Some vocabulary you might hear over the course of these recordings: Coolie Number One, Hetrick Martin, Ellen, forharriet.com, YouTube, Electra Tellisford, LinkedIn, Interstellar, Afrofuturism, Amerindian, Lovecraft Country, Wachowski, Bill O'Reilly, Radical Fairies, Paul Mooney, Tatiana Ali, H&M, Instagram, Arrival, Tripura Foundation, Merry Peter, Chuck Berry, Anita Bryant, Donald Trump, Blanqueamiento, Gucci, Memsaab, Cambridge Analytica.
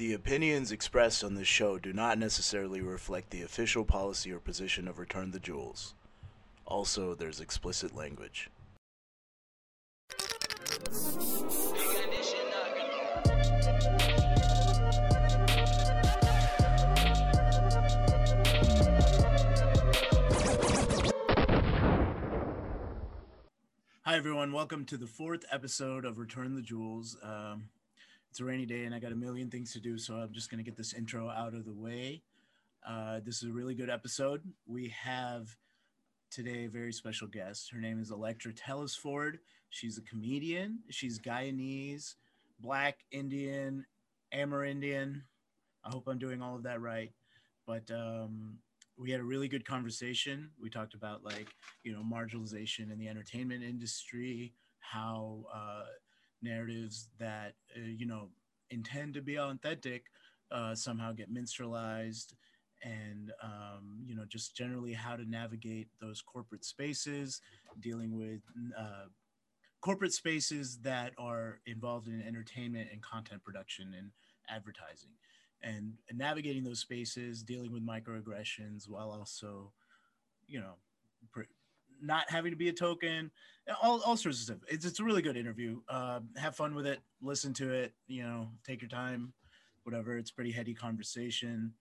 The opinions expressed on this show do not necessarily reflect the official policy or position of Return the Jewels. Also, there's explicit language. Hi everyone, welcome to the fourth episode of Return the Jewels. It's a rainy day and I got a million things to do, so I'm just going to get this intro out of the way. This is a really good episode. We have today a very special guest. Her name is Electra Tellisford. She's a comedian. She's Guyanese, Black, Indian, Amerindian. I hope I'm doing all of that right. But we had a really good conversation. We talked about, like, you know, marginalization in the entertainment industry, how narratives that, you know, intend to be authentic somehow get minstrelized, and, you know, just generally how to navigate those corporate spaces, dealing with corporate spaces that are involved in entertainment and content production and advertising. And navigating those spaces, dealing with microaggressions while also, you know, not having to be a token, all sorts of stuff. It's a really good interview. Have fun with it, listen to it, you know, take your time, whatever. It's pretty heady conversation.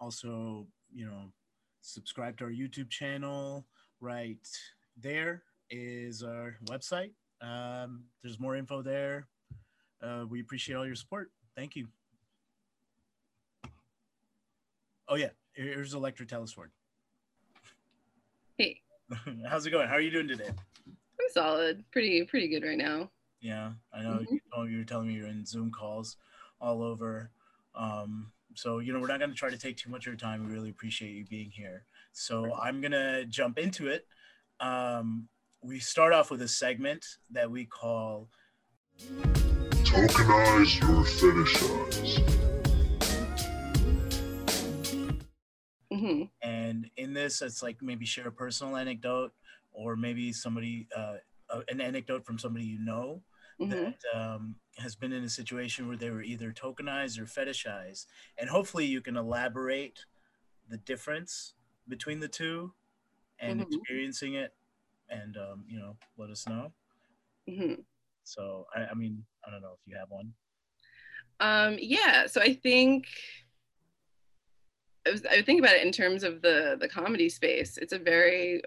Also, you know, subscribe to our YouTube channel. Right there is our website. There's more info there. We appreciate all your support. Thank you. Oh, yeah. Here's Electra Tellisford. Hey. How's it going? How are you doing today? I'm solid. Pretty good right now. Yeah, I know. You were telling me you're in Zoom calls all over. So, you know, we're not going to try to take too much of your time. We really appreciate you being here. So I'm going to jump into it. We start off with a segment that we call Tokenize Your Fetishize. And in this, it's like maybe share a personal anecdote, or maybe somebody, an anecdote from somebody you know that has been in a situation where they were either tokenized or fetishized. And hopefully you can elaborate the difference between the two and experiencing it, and, you know, let us know. So, I mean, I don't know if you have one. Yeah, so I think... I think about it in terms of the comedy space. It's a very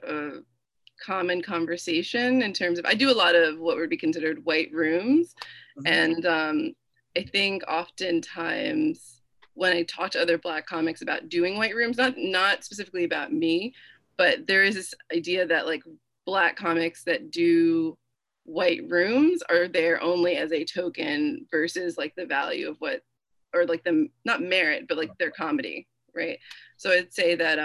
common conversation in terms of, I do a lot of what would be considered white rooms. And I think oftentimes when I talk to other Black comics about doing white rooms, not specifically about me, but there is this idea that, like, Black comics that do white rooms are there only as a token versus, like, the value of what, or like the, not merit, but like their comedy. Right. So I'd say that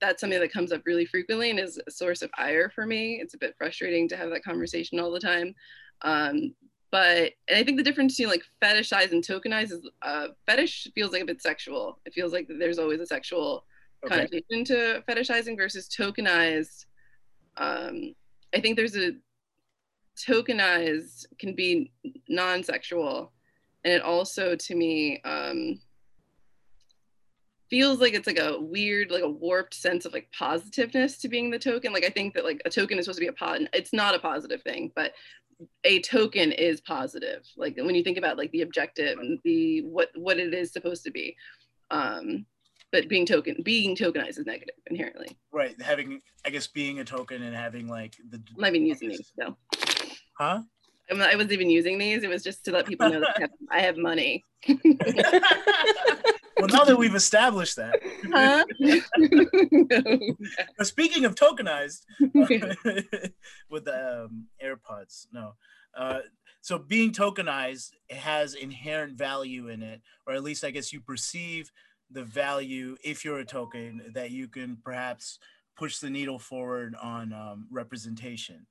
that's something that comes up really frequently and is a source of ire for me. It's a bit frustrating to have that conversation all the time. And I think the difference between, like, fetishize and tokenize is fetish feels like a bit sexual. It feels like there's always a sexual connotation to fetishizing versus tokenized. I think there's a tokenized can be non-sexual. And it also, to me, feels like it's like a weird, like a warped sense of, like, positiveness to being the token. Like, I think that, like, a token is supposed to be it's not a positive thing, but a token is positive. Like, when you think about, like, the objective and the what it is supposed to be, but being tokenized is negative inherently. Right, having, I guess, being a token and having, like, the. I'm not even using these though. Huh? I wasn't even using these. It was just to let people know that I have money. Well, now that we've established that. Huh? But speaking of tokenized, with the AirPods, no. So being tokenized has inherent value in it, or at least I guess you perceive the value if you're a token that you can perhaps push the needle forward on representation.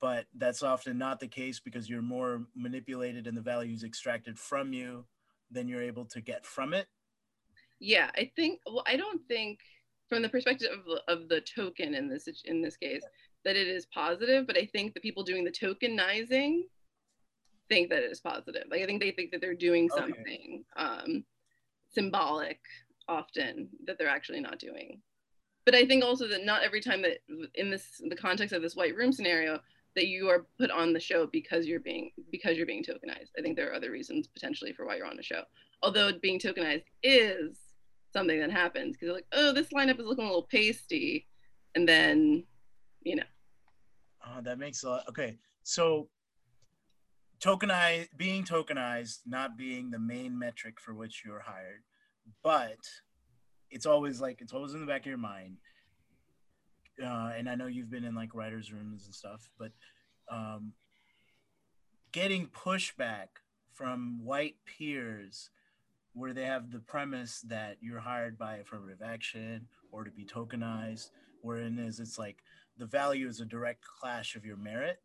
But that's often not the case because you're more manipulated and the value is extracted from you than you're able to get from it. Yeah, I think, well, I don't think from the perspective of the token in this case that it is positive, but I think the people doing the tokenizing think that it is positive. Like, I think they think that they're doing something symbolic often that they're actually not doing. But I think also that not every time that in this, the context of this white room scenario, that you are put on the show because you're being tokenized. I think there are other reasons potentially for why you're on the show. Although being tokenized is something that happens, because they're like, oh, this lineup is looking a little pasty. And then, you know. That makes a lot. Okay, so being tokenized, not being the main metric for which you're hired, but it's always in the back of your mind. And I know you've been in like writers' rooms and stuff, but getting pushback from white peers where they have the premise that you're hired by affirmative action or to be tokenized, wherein it's like the value is a direct clash of your merit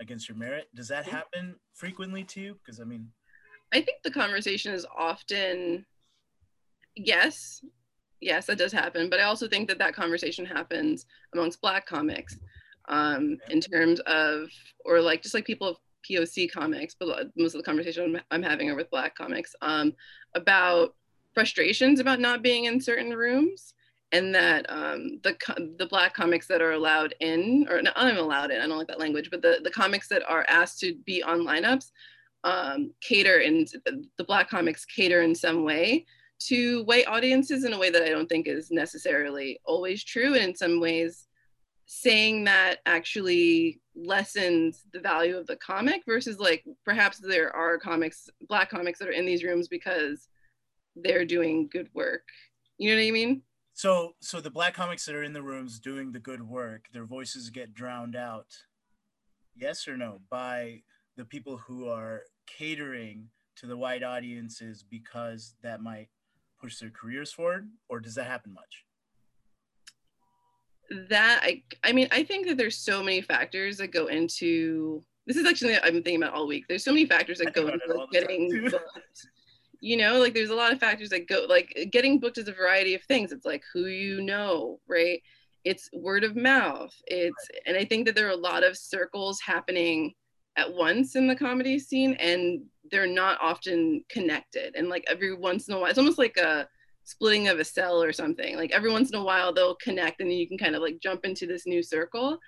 against your merit. Does that happen frequently to you? Because I mean, I think the conversation is often, yes, that does happen. But I also think that conversation happens amongst Black comics in terms of, or like just like people of POC comics, but most of the conversation I'm having are with Black comics, about frustrations about not being in certain rooms, and that the Black comics that are allowed in, or not allowed in, I don't like that language, but the comics that are asked to be on lineups cater in some way to white audiences in a way that I don't think is necessarily always true. And in some ways, saying that actually lessens the value of the comic versus like, perhaps there are comics, Black comics that are in these rooms because they're doing good work. You know what I mean? So the Black comics that are in the rooms doing the good work, their voices get drowned out, yes or no, by the people who are catering to the white audiences because that might push their careers forward? Or does that happen much? I think that there's so many factors that go into, this is actually I've been thinking about all week. There's so many factors that go into getting booked. You know, like there's a lot of factors that go, like getting booked is a variety of things. It's like who you know, right? It's word of mouth. And I think that there are a lot of circles happening at once in the comedy scene, and they're not often connected. And like every once in a while, it's almost like a splitting of a cell or something. Like every once in a while they'll connect, and then you can kind of like jump into this new circle.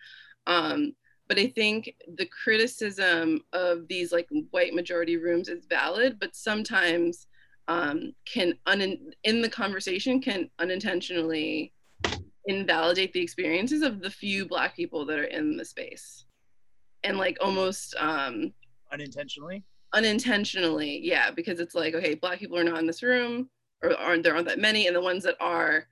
But I think the criticism of these like white majority rooms is valid, but sometimes in the conversation can unintentionally invalidate the experiences of the few Black people that are in the space. And like almost unintentionally, yeah, because it's like, okay, Black people are not in this room, or there aren't that many, and the ones that are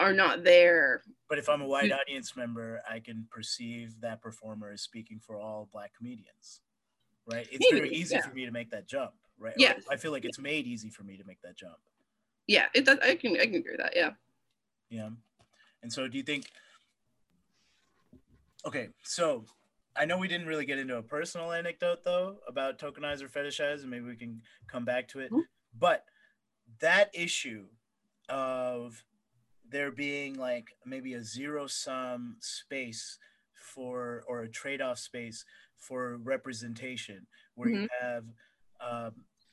not there. But if I'm a white audience member, I can perceive that performer is speaking for all Black comedians, right? It's very easy for me to make that jump, right? Yeah, I feel like it's made easy for me to make that jump. Yeah, it does. I can agree with that. Yeah. Yeah, and so do you think? Okay, so I know we didn't really get into a personal anecdote though about tokenize or fetishize, and maybe we can come back to it. Mm-hmm. But that issue of there being like maybe a zero-sum space for, or a trade-off space for representation, where mm-hmm. you have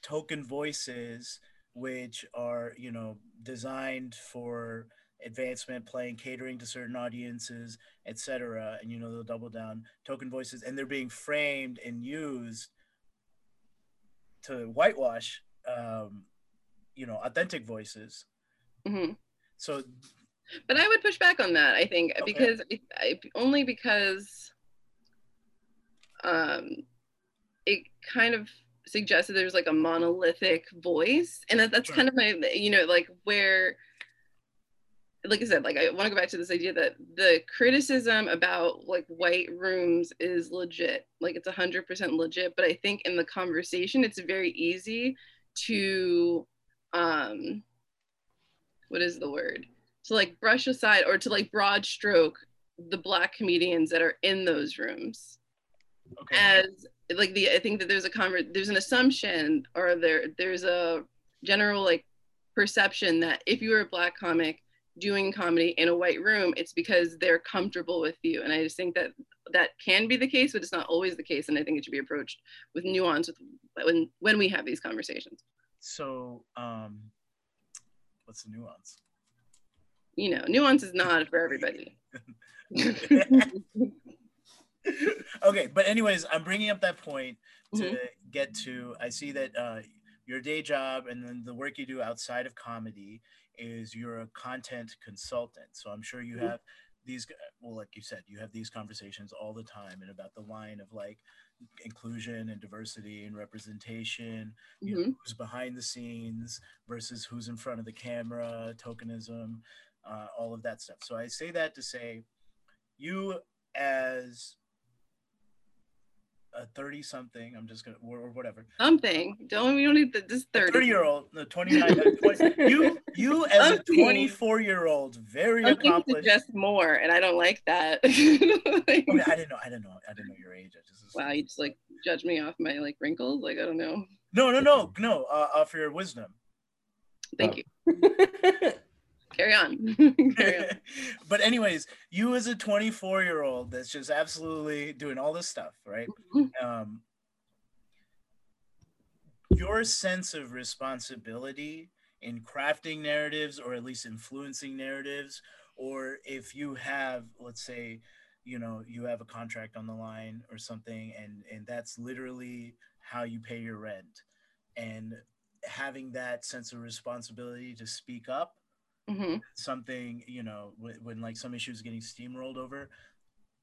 token voices, which are, you know, designed for advancement, playing, catering to certain audiences, etc., and you know they'll double down token voices, and they're being framed and used to whitewash, you know, authentic voices. Mm-hmm. So, but I would push back on that. I think because only because it kind of suggests that there's like a monolithic voice, and that's sure. Kind of my, you know, like where. Like I said, like I want to go back to this idea that the criticism about like white rooms is legit, like it's 100% legit. But I think in the conversation, it's very easy to, what is the word? To like brush aside or to like broad stroke the Black comedians that are in those rooms. Okay. As like I think that there's an assumption, or there's a general like perception that if you were a Black comic doing comedy in a white room, it's because they're comfortable with you. And I just think that that can be the case, but it's not always the case. And I think it should be approached with nuance when we have these conversations. So what's the nuance? You know, nuance is not for everybody. Okay, but anyways, I'm bringing up that point to get to, I see that your day job and then the work you do outside of comedy is you're a content consultant. So I'm sure you have these, well, like you said, you have these conversations all the time and about the line of like inclusion and diversity and representation, you know, who's behind the scenes versus who's in front of the camera, tokenism, all of that stuff. So I say that to say you as a 30-something, I'm just gonna, or whatever. Something, we don't need the, this 30. 30-year-old, the 29, 20, you as a 24-year-old, very accomplished. Just more, and I don't like that. Like, I mean, I didn't know your age. I just, wow, you just like judge me off my like wrinkles, like I don't know. No, off your wisdom. Thank you. Carry on. But anyways, you as a 24-year-old that's just absolutely doing all this stuff, right? Your sense of responsibility in crafting narratives, or at least influencing narratives, or if you have, let's say, you know, you have a contract on the line or something, and that's literally how you pay your rent, and having that sense of responsibility to speak up. Something, you know, when like some issues getting steamrolled over,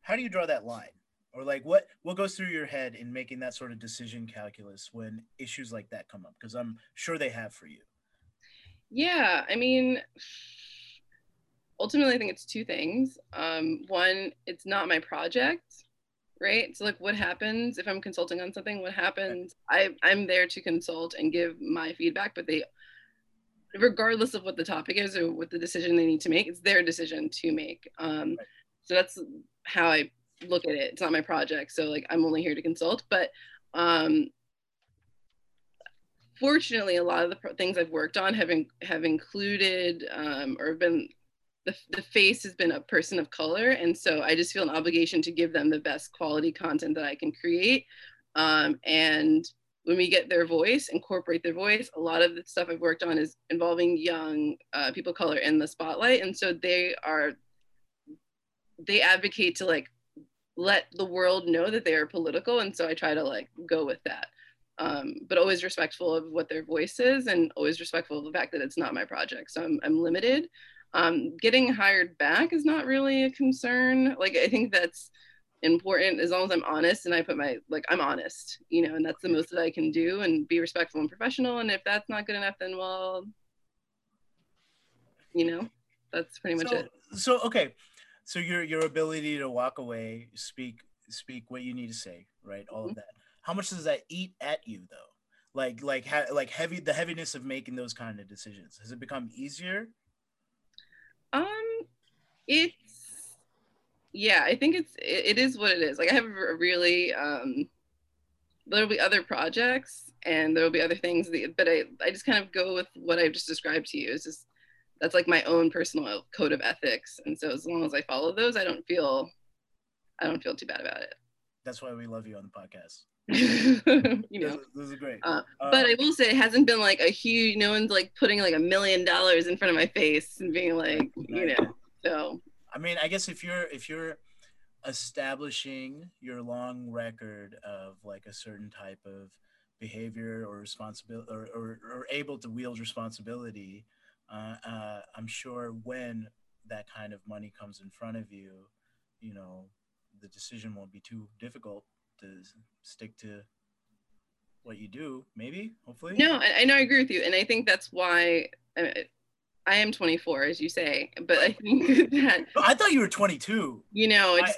how do you draw that line? Or like what goes through your head in making that sort of decision calculus when issues like that come up? Because I'm sure they have for you. Yeah, I mean, ultimately I think it's two things. One, it's not my project, right? So like what happens if I'm consulting on something, what happens? I'm there to consult and give my feedback, but they, regardless of what the topic is or what the decision they need to make, it's their decision to make. So that's how I look at it. It's not my project. So like, I'm only here to consult, but fortunately, a lot of the things I've worked on have included or have been, the face has been a person of color. And so I just feel an obligation to give them the best quality content that I can create. And when we get their voice, incorporate their voice. A lot of the stuff I've worked on is involving young people of color in the spotlight. And so they advocate to like, let the world know that they are political. And so I try to like go with that, but always respectful of what their voice is and always respectful of the fact that it's not my project. So I'm limited. Getting hired back is not really a concern. Like, I think that's important as long as I'm honest and I put my, like, I'm honest, you know, and that's the most that I can do, and be respectful and professional. And if that's not good enough, then, well, you know, that's pretty much it. So, okay. So your ability to walk away, speak what you need to say, right? All of that. How much does that eat at you though? Like the heaviness of making those kind of decisions, has it become easier? Yeah, I think it is what it is. Like, I have a really, there'll be other projects and there'll be other things, but I just kind of go with what I've just described to you. It's just, that's like my own personal code of ethics. And so as long as I follow those, I don't feel too bad about it. That's why we love you on the podcast. You know, this is great. But I will say it hasn't been like a huge, no one's like putting like $1 million in front of my face and being like, you know, so. I mean, I guess if you're establishing your long record of like a certain type of behavior or responsibility or able to wield responsibility, I'm sure when that kind of money comes in front of you, you know, the decision won't be too difficult to stick to what you do, maybe, hopefully. No, I know, I agree with you. And I think that's why I am 24, as you say, but I think that... I thought you were 22. You know, it's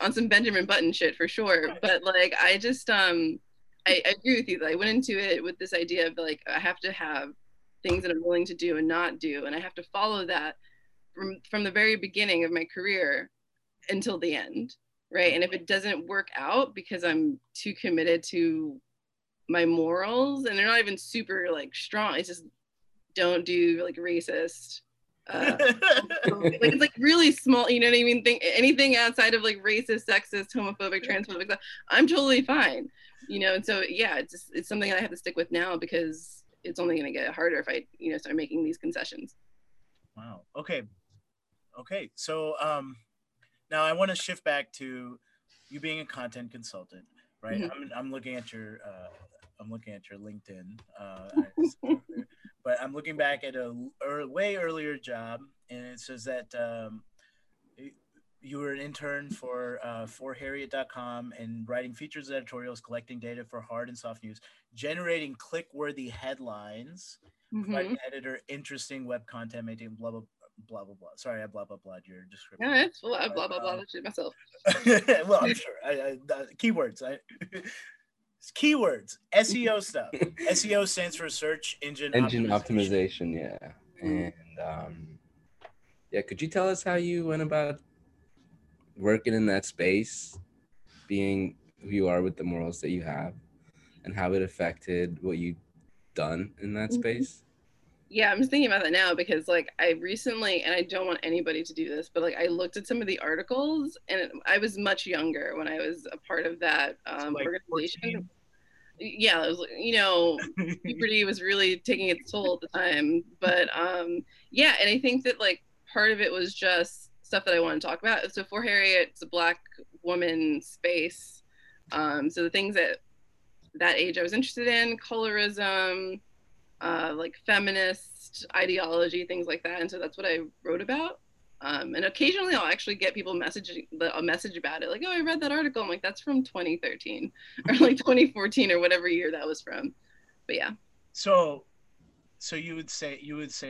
on some Benjamin Button shit for sure. But like, I just, I agree with you. I went into it with this idea of like, I have to have things that I'm willing to do and not do. And I have to follow that from the very beginning of my career until the end, right? And if it doesn't work out because I'm too committed to my morals, and they're not even super like strong, it's just, don't do like racist Like, it's like really small, you know what I mean? Anything outside of like racist, sexist, homophobic, transphobic stuff, I'm totally fine, you know? And so, yeah, it's just, it's something that I have to stick with now because it's only going to get harder if I, you know, start making these concessions. Wow. Okay. Okay. So now I want to shift back to you being a content consultant, right? Mm-hmm. I'm looking at your, I'm looking at your LinkedIn, but I'm looking back at a way earlier job, and it says that you were an intern for forharriet.com and writing features and editorials, collecting data for hard and soft news, generating click-worthy headlines, providing editor interesting web content, making blah, blah, blah, blah, blah. Sorry, I blah, blah, blah your description. Yeah, it's blah, blah, blah, blah shit myself. Well, I'm sure. Keywords. It's keywords, SEO stuff. SEO stands for search engine optimization. Yeah, and yeah. Could you tell us how you went about working in that space, being who you are with the morals that you have, and how it affected what you've done in that space? Yeah, I'm just thinking about that now because, like, I recently, and I don't want anybody to do this, but, like, I looked at some of the articles, and I was much younger when I was a part of that like organization. 14. Yeah, it was, you know, puberty was really taking its toll at the time. But, yeah, and I think that, like, part of it was just stuff that I want to talk about. So For Harriet, it's a Black woman space. So the things at that age I was interested in, colorism, like feminist ideology, things like that, and so that's what I wrote about. And occasionally, I'll actually get people messaging a message about it, like, "Oh, I read that article." I'm like, "That's from 2013 or like 2014 or whatever year that was from." But yeah. So you would say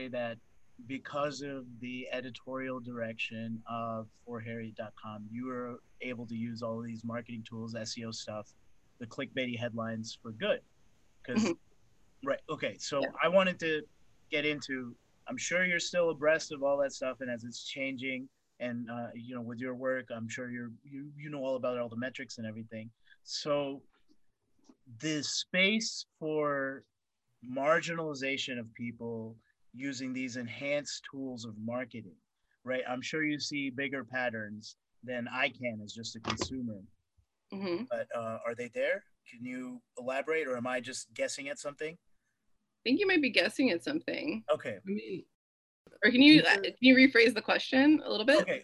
that because of the editorial direction of forharriet.com, you were able to use all these marketing tools, SEO stuff, the clickbaity headlines for good, because. Mm-hmm. Right. Okay. So yeah. I wanted to get into, I'm sure you're still abreast of all that stuff and as it's changing and, you know, with your work, I'm sure you know all about all the metrics and everything. So the space for marginalization of people using these enhanced tools of marketing, right? I'm sure you see bigger patterns than I can as just a consumer, but are they there? Can you elaborate or am I just guessing at something? I think you might be guessing at something. Okay. I mean, or can you rephrase the question a little bit? Okay.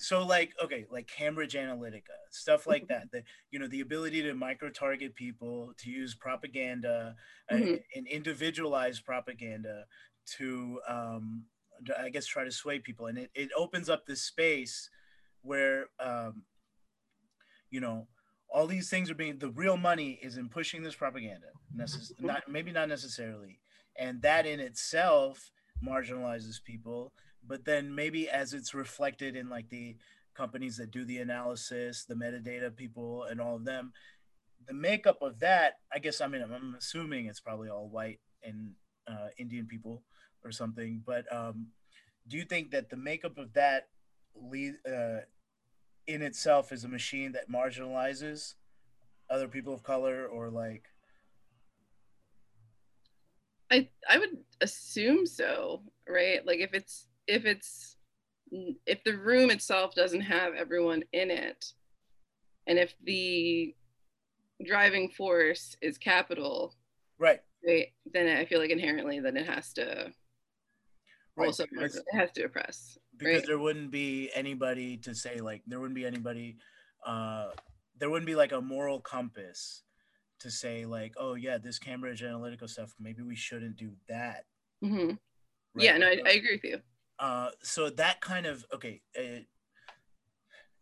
So like Cambridge Analytica, stuff like that. The, you know, the ability to micro-target people, to use propaganda and individualized propaganda to I guess try to sway people. And it opens up this space where, you know, all these things are being, the real money is in pushing this propaganda, not necessarily. And that in itself marginalizes people, but then maybe as it's reflected in like the companies that do the analysis, the metadata people and all of them, the makeup of that, I guess, I mean, I'm assuming it's probably all white and Indian people or something, but do you think that the makeup of that in itself is a machine that marginalizes other people of color or like? I would assume so, right? Like if the room itself doesn't have everyone in it and if the driving force is capital, right? Then I feel like inherently then it has to also, it has to oppress. Because there wouldn't be anybody to say, like, there wouldn't be like a moral compass to say like, oh yeah, this Cambridge Analytica stuff, maybe we shouldn't do that. Right? Yeah, no, I agree with you. So that kind of,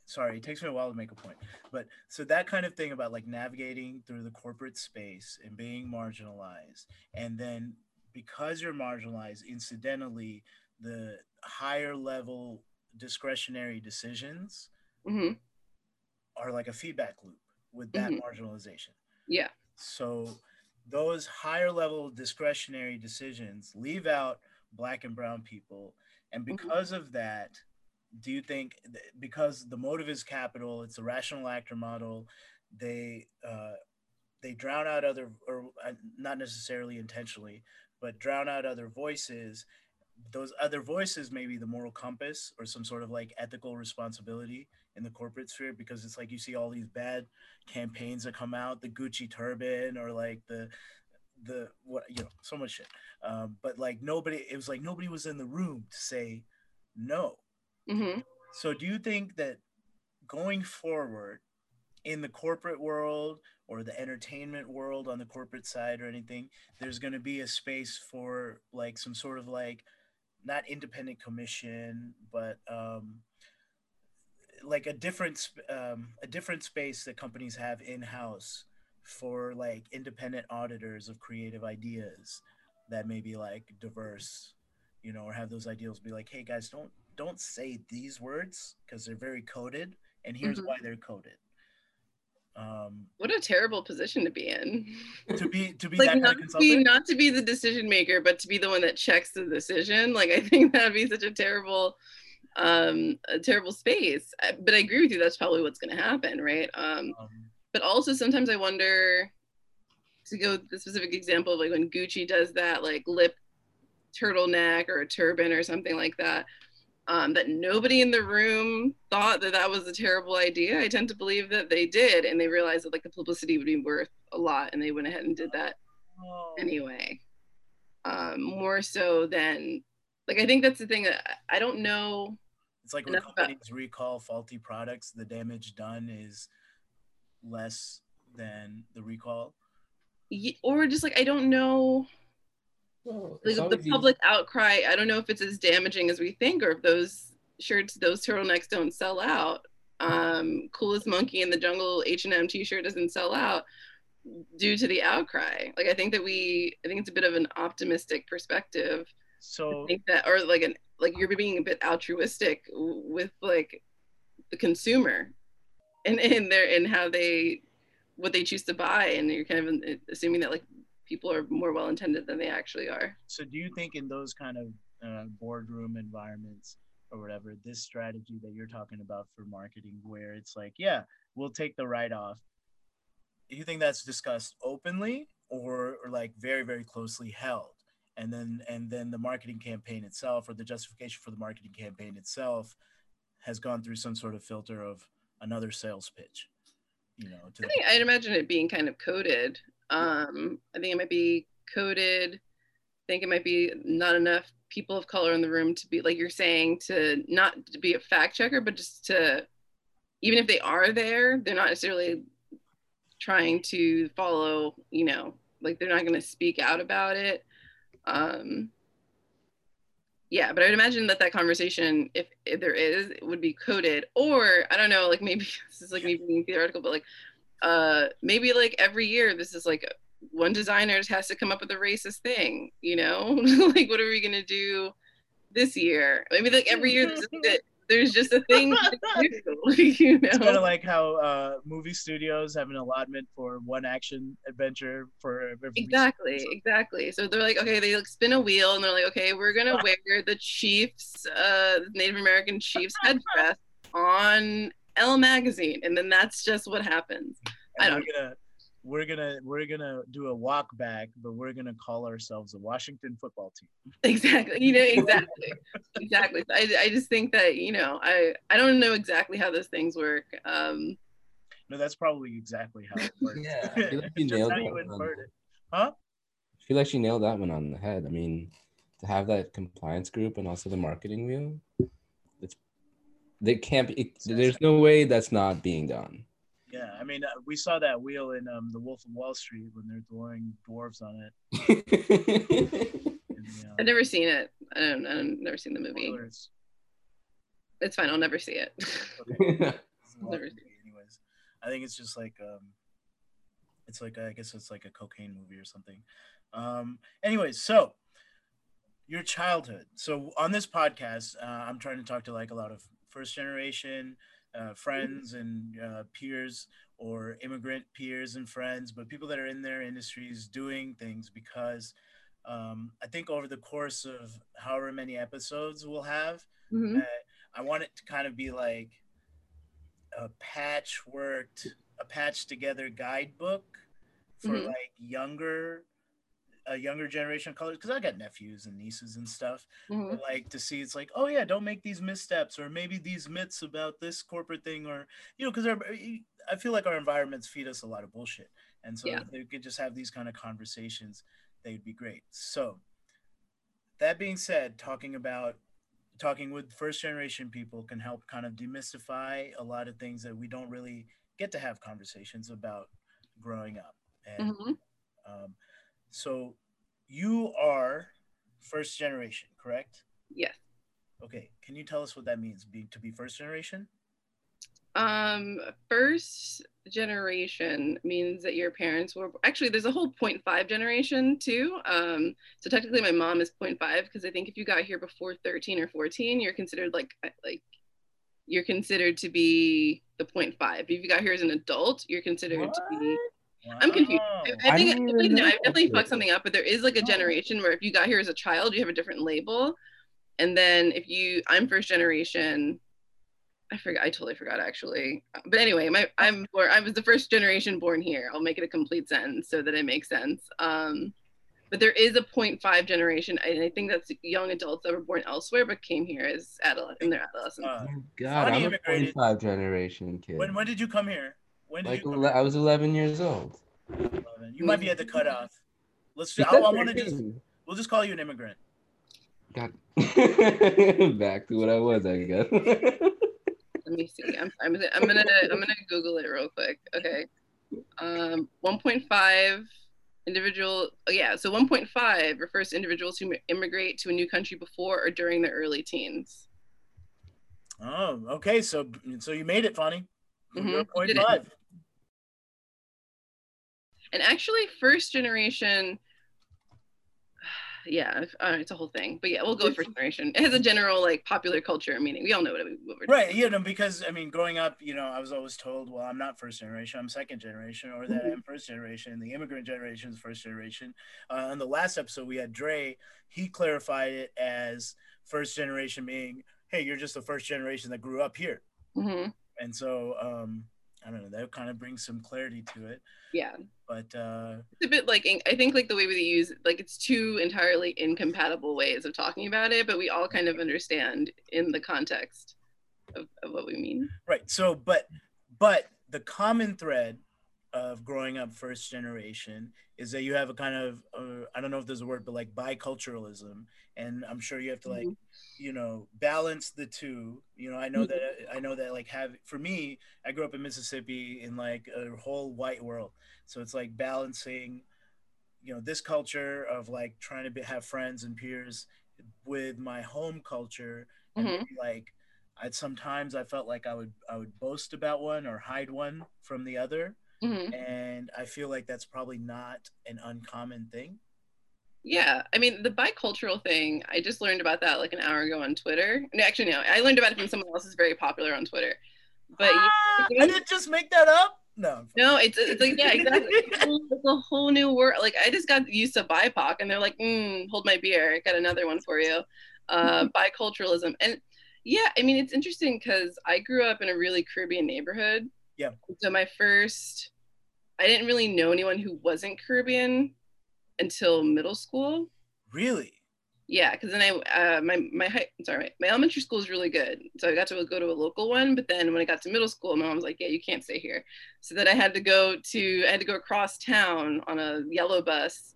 sorry, it takes me a while to make a point. But so that kind of thing about like navigating through the corporate space and being marginalized. And then because you're marginalized, incidentally, the higher level discretionary decisions are like a feedback loop with that marginalization. Yeah. So those higher level discretionary decisions leave out Black and brown people. And because of that, do you think, because the motive is capital, it's a rational actor model, they drown out other, or not necessarily intentionally, but drown out other voices those other voices may be the moral compass or some sort of like ethical responsibility in the corporate sphere, because it's like you see all these bad campaigns that come out, the Gucci turban or like the what, you know, so much shit. But like nobody, it was like nobody was in the room to say no. Mm-hmm. So do you think that going forward in the corporate world or the entertainment world on the corporate side or anything, there's going to be a space for like some sort of like not independent commission, but like a different space that companies have in-house for like independent auditors of creative ideas that may be like diverse, you know, or have those ideals be like, hey guys, don't say these words because they're very coded and here's why they're coded. What a terrible position to be in. To be like that kind of consultant. Not to be the decision maker, but to be the one that checks the decision. Like I think that'd be such a terrible space. But I agree with you. That's probably what's going to happen, right? But also sometimes I wonder, to go with the specific example of like when Gucci does that, like lip turtleneck or a turban or something like that. That nobody in the room thought that was a terrible idea. I tend to believe that they did, and they realized that like the publicity would be worth a lot, and they went ahead and did that anyway. More so than, like, I think that's the thing that I don't know. It's like when companies recall faulty products, the damage done is less than the recall. Yeah, or just like I don't know. Well, like the public outcry, I don't know if it's as damaging as we think, or if those shirts, those turtlenecks don't sell out. Coolest Monkey in the Jungle H&M t-shirt doesn't sell out due to the outcry. Like I think it's a bit of an optimistic perspective. So I think that, or like you're being a bit altruistic with like the consumer and how they, what they choose to buy, and you're kind of assuming that like people are more well-intended than they actually are. So do you think in those kind of boardroom environments or whatever, this strategy that you're talking about for marketing, where it's like, yeah, we'll take the write-off, do you think that's discussed openly or like very, very closely held? And then the marketing campaign itself, or the justification for the marketing campaign itself, has gone through some sort of filter of another sales pitch, you know? I'd imagine it being kind of coded. I think it might be coded. I think it might be not enough people of color in the room to be, like you're saying, to not to be a fact checker, but just to, even if they are there, they're not necessarily trying to follow, you know, like they're not going to speak out about it. Yeah, but I would imagine that conversation, if there is, it would be coded, or I don't know, like maybe this is like me being theoretical, but like, maybe like every year this is like one designer has to come up with a racist thing, you know? Like what are we gonna do this year? Maybe like every year there's just a thing to do, you know? It's kind of like how movie studios have an allotment for one action adventure for every exactly. So they're like, okay, they like spin a wheel and they're like, okay, we're gonna wear the Chiefs, Native American Chiefs headdress on Elle magazine, and then that's just what happens. And we're gonna do a walk back, but we're gonna call ourselves a Washington football team. Exactly, you know, exactly, exactly. I just think that, you know, I don't know exactly how those things work. No, that's probably exactly how it works. Yeah, I feel like she nailed it. Huh? I feel like she nailed that one on the head. I mean, to have that compliance group and also the marketing wheel. They can't be, there's no way that's not being done. Yeah, I mean, we saw that wheel in The Wolf of Wall Street when they're throwing dwarves on it. I've never seen it. I've never seen the movie. Spoilers. It's fine. I'll never see it. Okay. Anyways, I think it's just like, it's like, I guess it's like a cocaine movie or something. Anyways, so your childhood. So on this podcast, I'm trying to talk to like a lot of first generation friends and peers, or immigrant peers and friends, but people that are in their industries doing things, because I think over the course of however many episodes we'll have, I want it to kind of be like a patched together guidebook for like younger a younger generation of color, because I got nephews and nieces and stuff, but like to see, it's like, oh yeah, don't make these missteps, or maybe these myths about this corporate thing, or, you know, because I feel like our environments feed us a lot of bullshit. And so if they could just have these kind of conversations, they'd be great. So that being said, talking with first generation people can help kind of demystify a lot of things that we don't really get to have conversations about growing up. And so you are first generation, correct? Yes. Okay. Can you tell us what that means, to be first generation? First generation means that your parents were, actually there's a whole 0.5 generation too. So technically my mom is 0.5, because I think if you got here before 13 or 14, you're considered you're considered to be the 0.5. If you got here as an adult, you're considered to be, I'm confused. I definitely fucked something up, but there is like a generation where if you got here as a child, you have a different label. And then if I'm first generation, I totally forgot actually. But anyway, I was the first generation born here. I'll make it a complete sentence so that it makes sense. But there is a 0.5 generation. I think that's young adults that were born elsewhere but came here as in their adolescence. God, I'm a 0.5 generation kid. When did you come here? I was 11 years old. 11. You might be at the cutoff. We'll just call you an immigrant. God. Back to what I was, I guess. Let me see. I'm gonna Google it real quick. Okay. 1.5 individual. Yeah. So 1.5 refers to individuals who immigrate to a new country before or during their early teens. Oh, okay. So you made it, Fani. You're 0.5. And actually, first generation. Yeah, it's a whole thing, but yeah, we'll go with first generation. It has a general popular culture meaning. We all know what we're doing. Right, you know, because I mean, growing up, you know, I was always told, well, I'm not first generation, I'm second generation, or that I'm first generation. The immigrant generation is first generation. On the last episode, we had Dre. He clarified it as first generation being, hey, you're just the first generation that grew up here. And so, I don't know, that kind of brings some clarity to it. Yeah. But it's a bit like, I think the way we use, it's two entirely incompatible ways of talking about it, but we all kind of understand in the context of what we mean. Right, so, but the common thread of growing up first generation is that you have a kind of, I don't know if there's a word, but biculturalism. And I'm sure you have to you know, balance the two. You know, I know that for me, I grew up in Mississippi in a whole white world. So it's balancing, you know, this culture of trying to have friends and peers with my home culture. And sometimes I felt like I would boast about one or hide one from the other. And I feel like that's probably not an uncommon thing. Yeah, I mean, the bicultural thing, I just learned about that an hour ago on Twitter. No, actually, no, I learned about it from someone else who's very popular on Twitter. But I didn't just make that up? No. No, it's yeah, exactly. It's a whole new world. I just got used to BIPOC, and they're hold my beer, I got another one for you. Biculturalism. And yeah, I mean, it's interesting because I grew up in a really Caribbean neighborhood. Yeah. So I didn't really know anyone who wasn't Caribbean until middle school. Really? Yeah, because then my elementary school is really good, so I got to go to a local one. But then when I got to middle school, my mom was like, "Yeah, you can't stay here." So then I had to go across town on a yellow bus,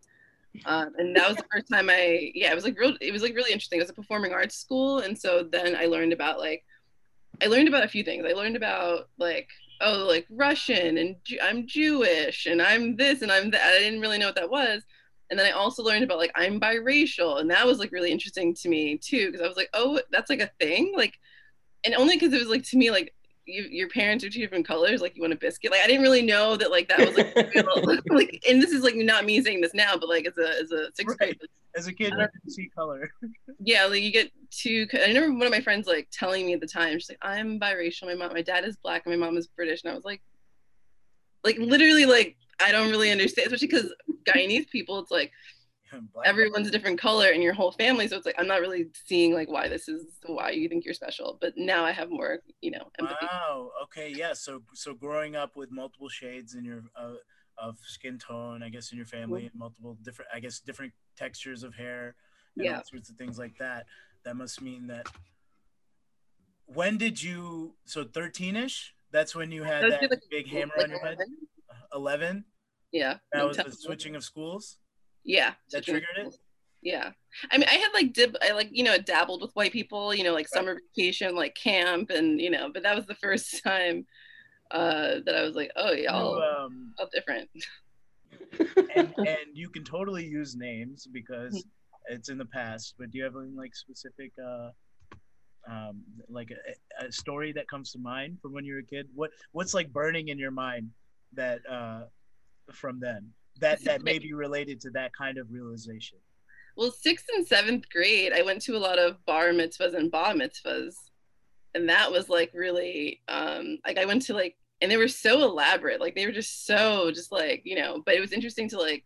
and that was the first time it was really interesting. It was a performing arts school, and so then I learned about a few things. I learned about Russian, and I'm Jewish, and I'm this, and I'm that. I didn't really know what that was. And then I also learned about I'm biracial, and that was really interesting to me too, because I was oh, that's a thing, and only because it was to me your parents are two different colors, you want a biscuit. I didn't really know that that was real. And this is not me saying this now, but as a sixth grade, as a kid, you didn't see color. Yeah, you get two. I remember one of my friends telling me at the time, she's I'm biracial. My dad is black and my mom is British, and I was literally I don't really understand, especially because Guyanese people, it's everyone's a different color in your whole family, so it's I'm not really seeing why you think you're special. But now I have more, you know, empathy. Wow. Okay. Yeah. So growing up with multiple shades in your of skin tone, I guess, in your family, and multiple different, I guess, different textures of hair and all sorts of things like that. That must mean that, when did you, so 13-ish, that's when you had that big hammer on your head? 11? Yeah. That was the switching of schools? Yeah. That triggered it? Yeah. I mean, I had like, dabbled with white people, like summer vacation, like camp, and, but that was the first time that I was like, oh, y'all all different. And you can totally use names because it's in the past, but do you have any like specific, like a story that comes to mind from when you were a kid? What's like burning in your mind that from then that may be related to that kind of realization? Well, 6th and 7th grade, I went to a lot of bar mitzvahs and bat mitzvahs, and that was like really like I went to like, and they were so elaborate, like they were just so just like, but it was interesting to like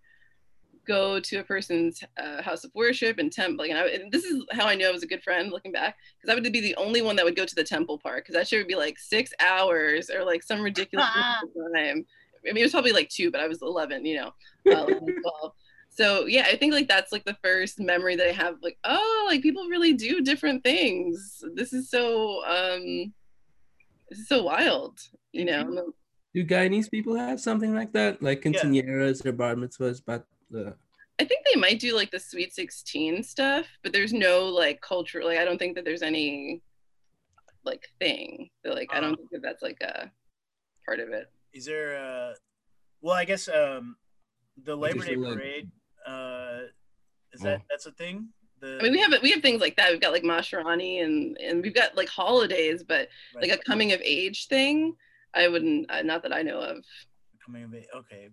go to a person's house of worship and temple, and this is how I knew I was a good friend looking back, because I would be the only one that would go to the temple part, because that shit would be like 6 hours or like some ridiculous time. I mean, it was probably like 2, but I was 11, 12. So yeah, I think like that's like the first memory that I have, like, oh, like people really do different things. This is so wild, Do Guyanese people have something like that, like quinceañeras or bar mitzvahs, but I think they might do like the Sweet 16 stuff, but there's no like culture. Like I don't think that there's any like thing. So, like I don't think that that's like a part of it. Is there? Well, I guess the Labor Day parade is that's a thing. I mean, we have things like that. We've got like Masharani and we've got like holidays, but like a coming of age thing, I wouldn't. Not that I know of. Coming of age. Okay.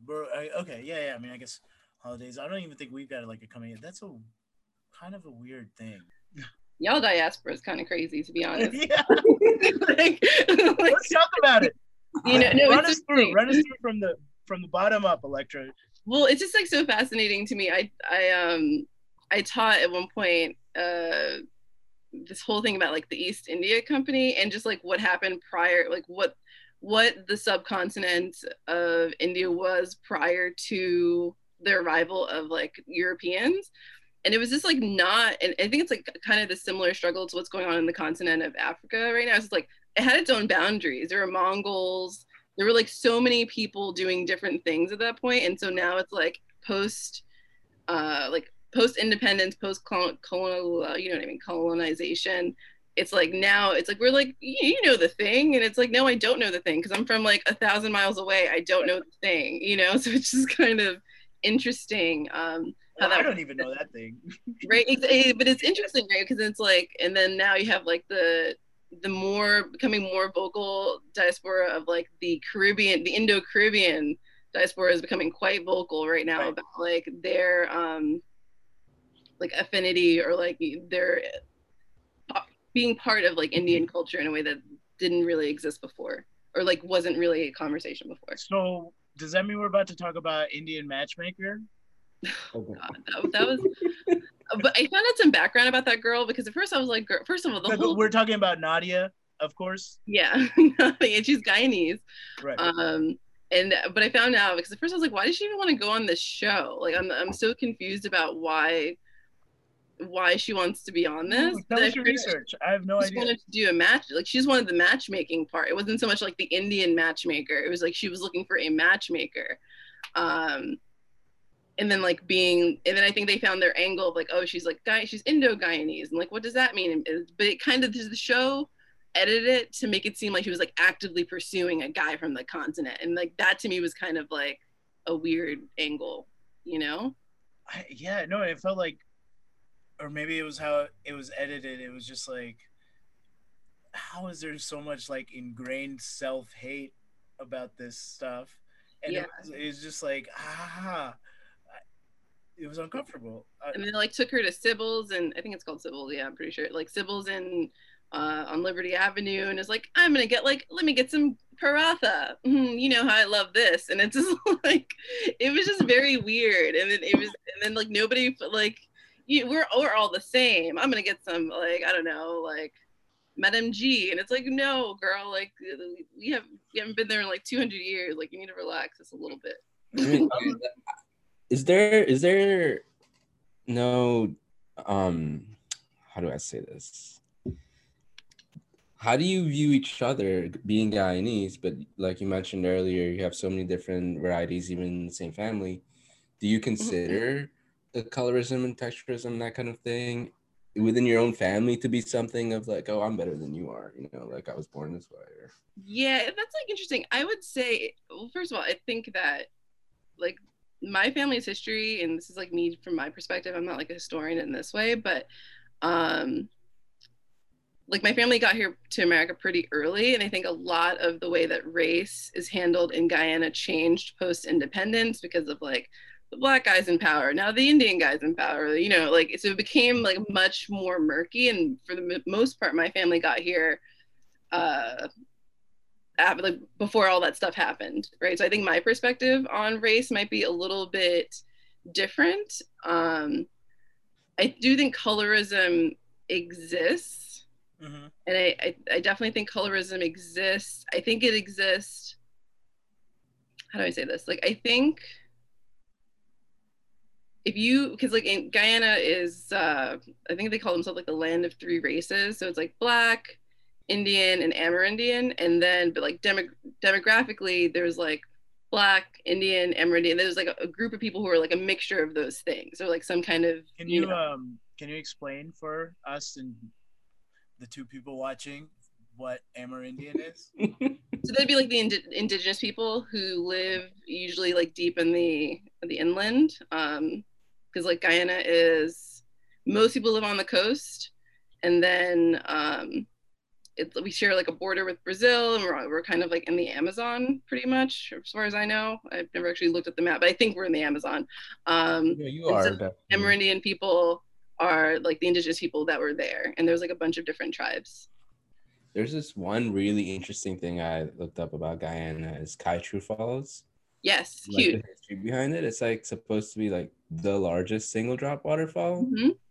Okay. Yeah. Yeah. I mean, I guess. Holidays. I don't even think we've got like a coming in. That's a kind of a weird thing. Y'all diaspora is kind of crazy, to be honest. Yeah. Let's talk about it. Run us through from the bottom up, Electra. Well, it's just like so fascinating to me. I taught at one point this whole thing about like the East India Company and just like what happened prior, like what the subcontinent of India was prior to the arrival of like Europeans. And it was just like not, and I think it's like kind of the similar struggle to what's going on in the continent of Africa right now. It's just like, it had its own boundaries. There were Mongols, there were like so many people doing different things at that point. And so now it's like post-independence, post-colonial, colonization. It's like now, it's like, we're like, you know the thing. And it's like, no, I don't know the thing. Cause I'm from like 1,000 miles away. I don't know the thing, So it's just kind of interesting. I don't even know that thing, right? But it's interesting, right? Because it's like, and then now you have like the more becoming more vocal diaspora of like the Caribbean, the Indo-Caribbean diaspora is becoming quite vocal right now about like their like affinity or like their being part of like Indian culture in a way that didn't really exist before, or like wasn't really a conversation before. So. Does that mean we're about to talk about Indian Matchmaker? Oh God, that was. But I found out some background about that girl, because at first I was like, first of all, we're talking about Nadia, of course. Yeah, and she's Guyanese. Right. But I found out, because at first I was like, why does she even want to go on this show? Like, I'm so confused about why she wants to be on this. Tell us your research. I have no idea. She wanted to do a match, like she just wanted the matchmaking part. It wasn't so much like the Indian matchmaker. It was like she was looking for a matchmaker. And then I think they found their angle of like, oh, she's like, she's Indo-Guyanese. And like, what does that mean? But it kind of, the show edited it to make it seem like she was like actively pursuing a guy from the continent. And like, that to me was kind of like a weird angle, it felt like, or maybe it was how it was edited. It was just like, how is there so much like ingrained self-hate about this stuff? And it was just like, it was uncomfortable. And they like took her to Sybil's, and I think it's called Sybil's. Yeah, I'm pretty sure. Like Sybil's in on Liberty Avenue, and it's like, I'm gonna get like, let me get some paratha. You know how I love this, and it's just like, it was just very weird. And then like nobody like. We're all the same. I'm gonna get some like, I don't know, like Madame G, and it's like, no girl, like we haven't been there in like 200 years. Like you need to relax just a little bit. Is there no how do I say this? How do you view each other being Guyanese? But like you mentioned earlier, you have so many different varieties, even in the same family. Do you consider the colorism and texturism, that kind of thing, within your own family to be something of like, oh, I'm better than you are, you know, like I was born this way? Or... Yeah, that's like interesting. I would say, well, first of all, I think that like my family's history, and this is like me from my perspective, I'm not like a historian in this way, but like my family got here to America pretty early. And I think a lot of the way that race is handled in Guyana changed post-independence because of like the black guys in power. Now the Indian guys in power, you know, like, so it became like much more murky. And for the most part, my family got here like before all that stuff happened, right? So I think my perspective on race might be a little bit different. I do think colorism exists. And I definitely think colorism exists. I think it exists. How do I say this? Like, I think if you, because like in Guyana is, I think they call themselves like the land of three races. So it's like black, Indian, and Amerindian. And then, but like demographically, there's like black, Indian, Amerindian. There's like a group of people who are like a mixture of those things, or like some kind of. Can you, can you explain for us and the two people watching what Amerindian is? So they'd be like the indigenous people who live usually like deep in the inland, because like Guyana is, most people live on the coast, and then we share like a border with Brazil, and we're kind of like in the Amazon pretty much, as far as I know. I've never actually looked at the map, but I think we're in the Amazon. Yeah, you are. So Amerindian people are like the indigenous people that were there, and there's like a bunch of different tribes. There's this one really interesting thing I looked up about Guyana is Kaieteur Falls. Yes, like huge. The history behind it, it's like supposed to be like the largest single drop waterfall.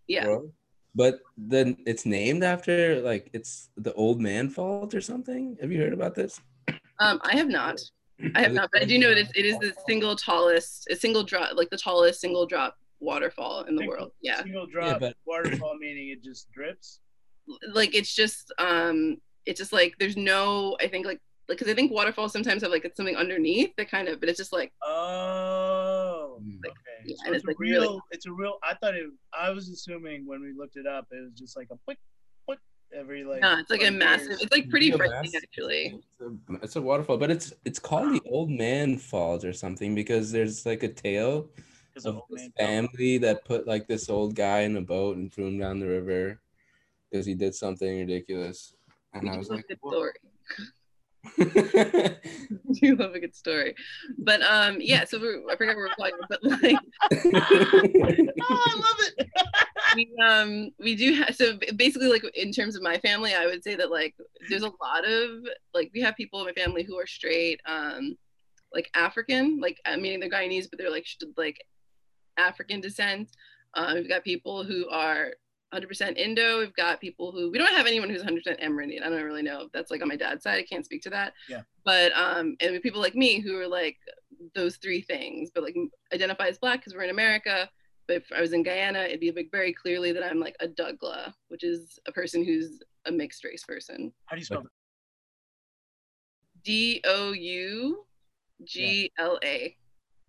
Yeah. World. But then it's named after like, it's the Old Man Fault or something. Have you heard about this? I have not. I have not, but I do know it is the single tallest, a single drop, like the tallest single drop waterfall in the world. Yeah, single drop waterfall, meaning it just drips. Like it's just like there's no, I think like because I think waterfalls sometimes have like it's something underneath that kind of, but it's just like Yeah, so it's like real. Really, it's a real. I was assuming when we looked it up, it was just like a quick every like. No, it's like a massive. It's like pretty frightening actually. It's a waterfall, but it's called the Old Man Falls or something because there's like a tale of this family that put like this old guy in a boat and threw him down the river because he did something ridiculous. And I was like, story. You love a good story. But yeah, so I forgot where we're going, but like oh, I love it. We do have, so basically like in terms of my family, I would say that like there's a lot of like we have people in my family who are straight, like African, like I mean they're Guyanese, but they're like African descent. We've got people who are 100% Indo. We've got people who, we don't have anyone who's 100% Amerindian. I don't really know. That's like on my dad's side. I can't speak to that. Yeah. But, and people like me who are like those three things, but like identify as black because we're in America. But if I was in Guyana, it'd be like very clearly that I'm like a Dougla, which is a person who's a mixed race person. How do you spell that?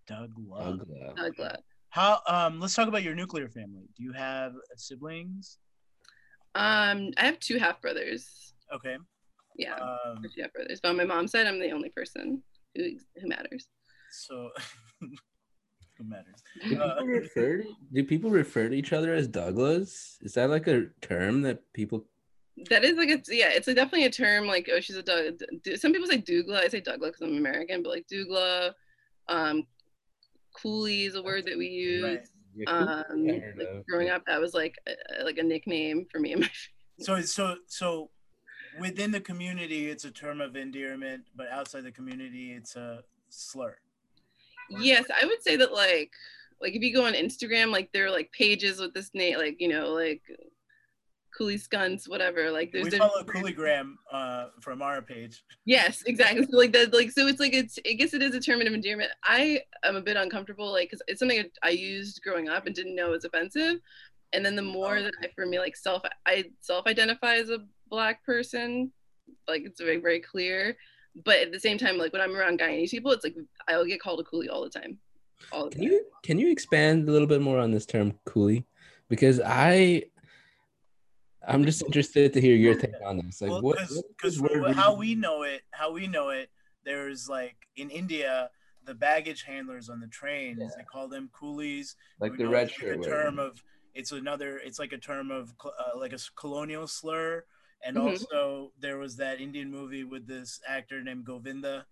DOUGLA. Dougla. How, let's talk about your nuclear family. Do you have siblings? I have two half brothers. Okay. Yeah, two half brothers. But on my mom's side, I'm the only person who matters. So, who matters? Do people refer to each other as Douglas? Is that like a term that people? That is like it's yeah, it's like definitely a term. Like, oh, she's a Doug. Some people say Dougla. I say Dougla because I'm American, but like Dougla. Coolie is a word that we use. Right. Yeah, like growing up, that was like a nickname for me and my family. So within the community, it's a term of endearment, but outside the community, it's a slur. Yes, I would say that like if you go on Instagram, like there are like pages with this name, like you know, like Coolie Skunts, whatever. Like there's we follow Cooliegram from our page. Yes, exactly. So, like that, like so it's like it's. I guess it is a term of endearment. I am a bit uncomfortable, like because it's something I used growing up and didn't know was offensive. And then the more that I, for me, like self-identify as a Black person, like it's very, very clear. But at the same time, like when I'm around Guyanese people, it's like I'll get called a Coolie all the time. Can you expand a little bit more on this term Coolie? Because I'm just interested to hear your take on this. Like well, how we know it, there's like in India, the baggage handlers on the trains, they call them coolies. Like the red shirt. It's like a term of like a colonial slur. And also there was that Indian movie with this actor named Govinda.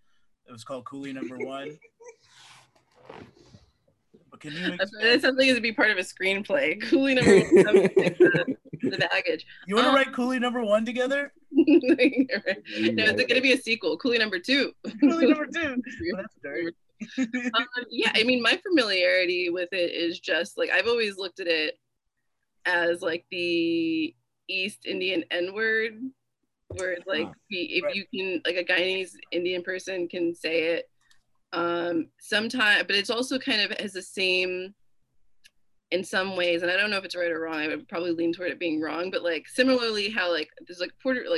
It was called Coolie Number One. But can you that sounds like it would be part of a screenplay. Coolie Number One, the baggage. You want to write Coolie Number One together? No, it's going to be a sequel. Coolie Number Two. Coolie Number Two. Well, that's dirty. Yeah, I mean, my familiarity with it is just like I've always looked at it as like the East Indian N-word, where it's like you can, like a Guyanese Indian person can say it sometimes, but it's also kind of has the same in some ways, and I don't know if it's right or wrong. I would probably lean toward it being wrong, but like similarly, how like there's like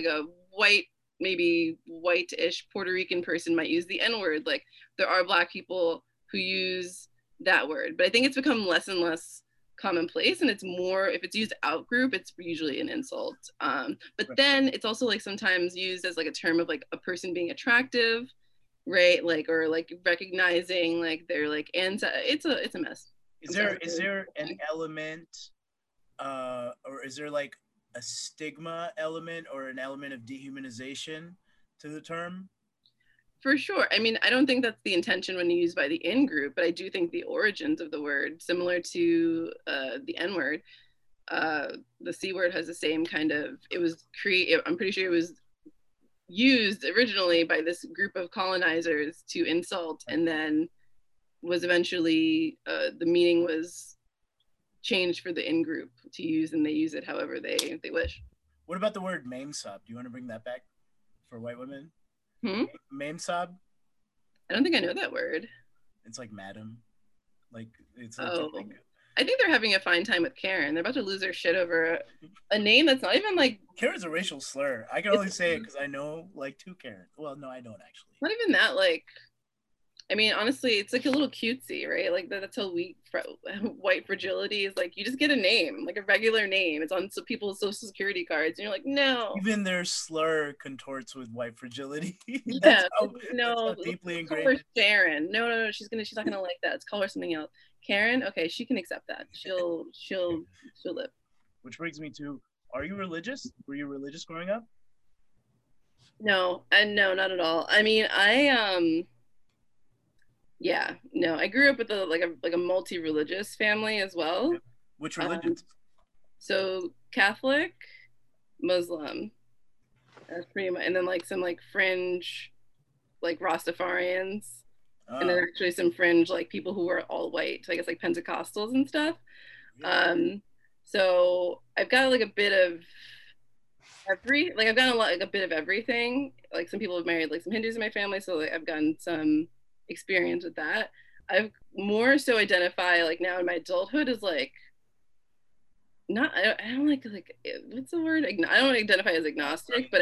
a white-ish Puerto Rican person might use the N-word. Like there are Black people who use that word, but I think it's become less and less commonplace, and it's more, if it's used out group, it's usually an insult. But then it's also like sometimes used as like a term of like a person being attractive, right? Like, or like recognizing like they're like, and it's a mess. Is there an element or is there like a stigma element or an element of dehumanization to the term? For sure. I mean, I don't think that's the intention when used by the in-group, but I do think the origins of the word, similar to the N-word, the C-word has the same kind of, I'm pretty sure it was used originally by this group of colonizers to insult, and then was eventually, the meaning was changed for the in-group to use, and they use it however they wish. What about the word Memsaab? Do you want to bring that back for white women? Memsaab? I don't think I know that word. It's like madam. Like it's like I think they're having a fine time with Karen. They're about to lose their shit over a name that's not even like Karen's a racial slur. I can only say it because I know like two Karens. Well, no, I don't actually. Not even that, like I mean, honestly, it's like a little cutesy, right? Like that's how weak white fragility is. Like you just get a name, like a regular name. It's on people's social security cards, and you're like, no. Even their slur contorts with white fragility. That's how deeply ingrained. Call her Sharon. No, she's not gonna like that. Let's call her something else. Karen. Okay, she can accept that. She'll live. Which brings me to: are you religious? Were you religious growing up? No, and no, not at all. I mean, I grew up with a multi-religious family as well. Which religion? So Catholic, Muslim, that's pretty much, and then like some like fringe, like Rastafarians, and then actually some fringe like people who were all white. So I guess like Pentecostals and stuff. Yeah. So I've got like a bit of everything. Like some people have married like some Hindus in my family, so like I've gotten some experience with that. I've more so identify like now in my adulthood as like I don't identify as agnostic, but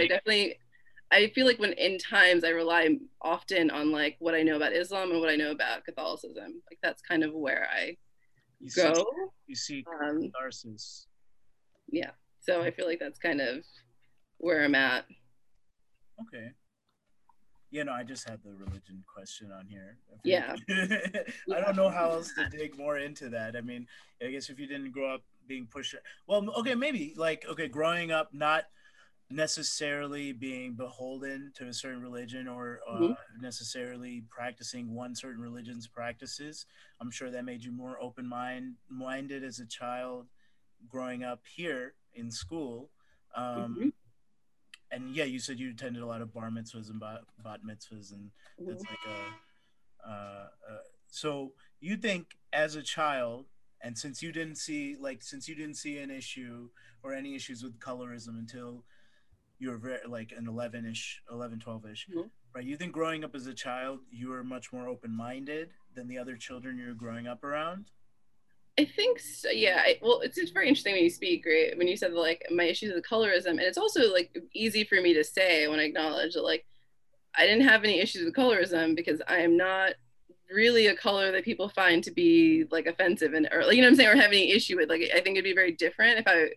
I feel like when in times I rely often on like what I know about Islam and what I know about Catholicism, like that's kind of where I go. You see catharsis. Yeah, so I feel like that's kind of where I'm at. Okay. Yeah, no, I just had the religion question on here. Yeah. I don't know how else to dig more into that. I mean, I guess if you didn't grow up being pushed, well, okay, maybe like, okay, growing up, not necessarily being beholden to a certain religion or necessarily practicing one certain religion's practices. I'm sure that made you more open-minded as a child growing up here in school. And yeah, you said you attended a lot of bar mitzvahs and bat mitzvahs, and that's like so you think as a child, And since you didn't see an issue or any issues with colorism until you were very, like an 11, 12-ish, mm-hmm. right? You think growing up as a child, you were much more open-minded than the other children you were growing up around? I think so, yeah. Well, it's very interesting when you speak, right? When you said like my issues with colorism, and it's also like easy for me to say when I acknowledge that like I didn't have any issues with colorism because I am not really a color that people find to be like offensive and, or like, you know what I'm saying, or have any issue with. Like, I think it'd be very different if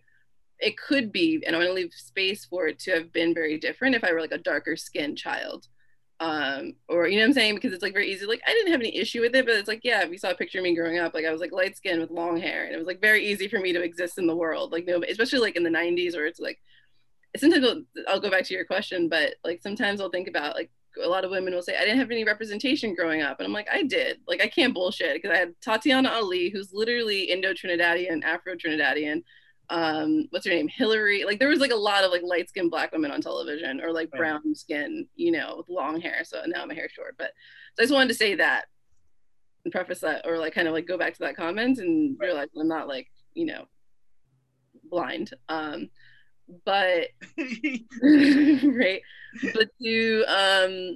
it could be, and I want to leave space for it to have been very different if I were like a darker skinned child. Or, you know what I'm saying? Because it's like very easy. Like, I didn't have any issue with it, but it's like, yeah, if you saw a picture of me growing up, like I was like light skinned with long hair, and it was like very easy for me to exist in the world. Like, no, especially like in the 90s where it's like, sometimes I'll go back to your question, but like sometimes I'll think about like, a lot of women will say, I didn't have any representation growing up. And I'm like, I did. Like, I can't bullshit, because I had Tatiana Ali, who's literally Indo-Trinidadian, Afro-Trinidadian. What's her name? Hillary. Like, there was like a lot of like light-skinned black women on television, or like brown skin, you know, with long hair. So now my hair's short. But so I just wanted to say that and preface that, or like kind of like go back to that comment and realize I'm not like, you know, blind. But right, but to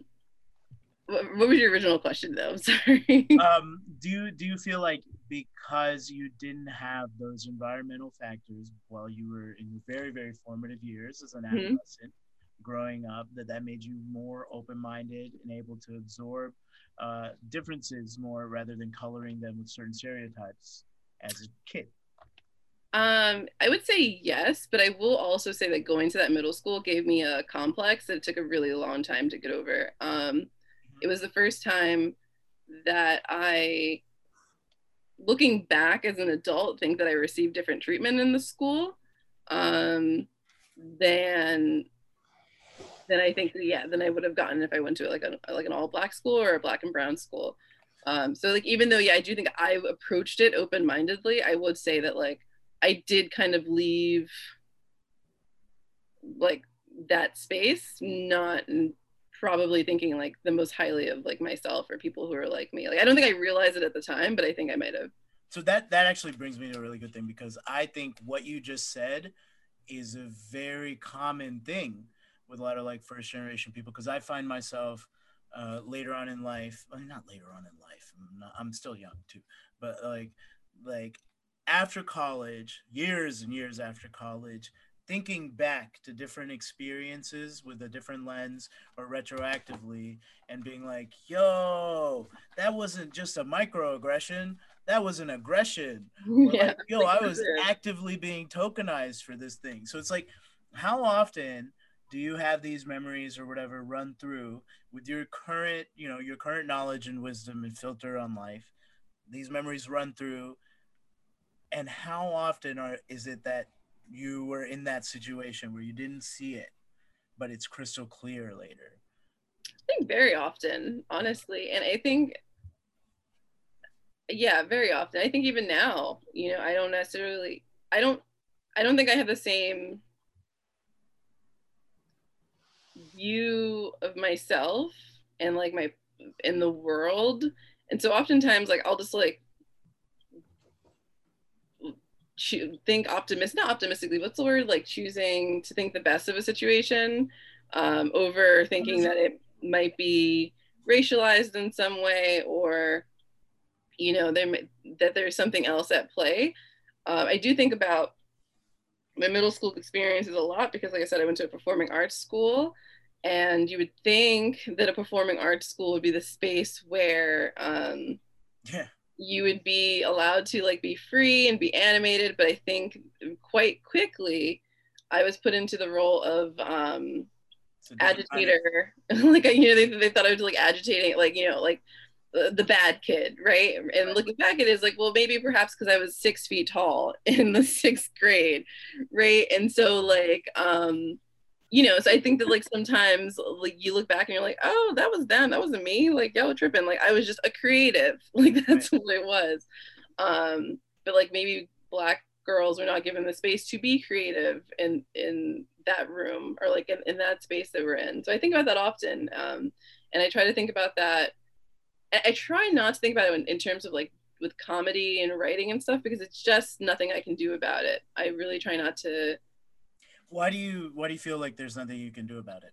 what was your original question though? I'm sorry. Do you feel like because you didn't have those environmental factors while you were in your very, very formative years as an adolescent, mm-hmm. growing up, that made you more open-minded and able to absorb differences more rather than coloring them with certain stereotypes as a kid? I would say yes, but I will also say that going to that middle school gave me a complex that it took a really long time to get over. It was the first time that I, looking back as an adult, think that I received different treatment in the school than I think, yeah, than I would have gotten if I went to like an all-black school or a black and brown school. So like, even though, yeah, I do think I approached it open-mindedly, I would say that like, I did kind of leave like that space, not probably thinking like the most highly of like myself or people who are like me. Like, I don't think I realized it at the time, but I think I might have. So that actually brings me to a really good thing, because I think what you just said is a very common thing with a lot of like first generation people, because I find myself later on in life, well, not later on in life, I'm still young too, but like after college, years and years after college, thinking back to different experiences with a different lens or retroactively and being like, yo, that wasn't just a microaggression, that was an aggression. Yeah, like, yo, I was actively being tokenized for this thing. So it's like, how often do you have these memories or whatever run through with your current, you know, your current knowledge and wisdom and filter on life? These memories run through. And how often is it that you were in that situation where you didn't see it, but it's crystal clear later? I think very often, honestly. And I think, yeah, very often. I think even now, you know, I don't necessarily, I don't think I have the same view of myself and like in the world. And so oftentimes, like, I'll just like, think not optimistically, what's the word, like choosing to think the best of a situation over thinking that it might be racialized in some way, or, you know, that there's something else at play. I do think about my middle school experiences a lot, because like I said, I went to a performing arts school, and you would think that a performing arts school would be the space where you would be allowed to like be free and be animated, but I think quite quickly I was put into the role of agitator. Like, you know, they thought I was like agitating, like, you know, like the bad kid, right? And looking back, it is like, well, maybe perhaps because I was 6 feet tall in the 6th grade, right? And so like, you know, so I think that like sometimes like you look back and you're like, oh, that was them, that wasn't me, like y'all were tripping, like I was just a creative, like that's what it was. But like maybe black girls were not given the space to be creative in that room, or like in that space that we're in. So I think about that often, and I try to think about that. I try not to think about it in terms of like with comedy and writing and stuff, because it's just nothing I can do about it. I really try not to. Why do you feel like there's nothing you can do about it?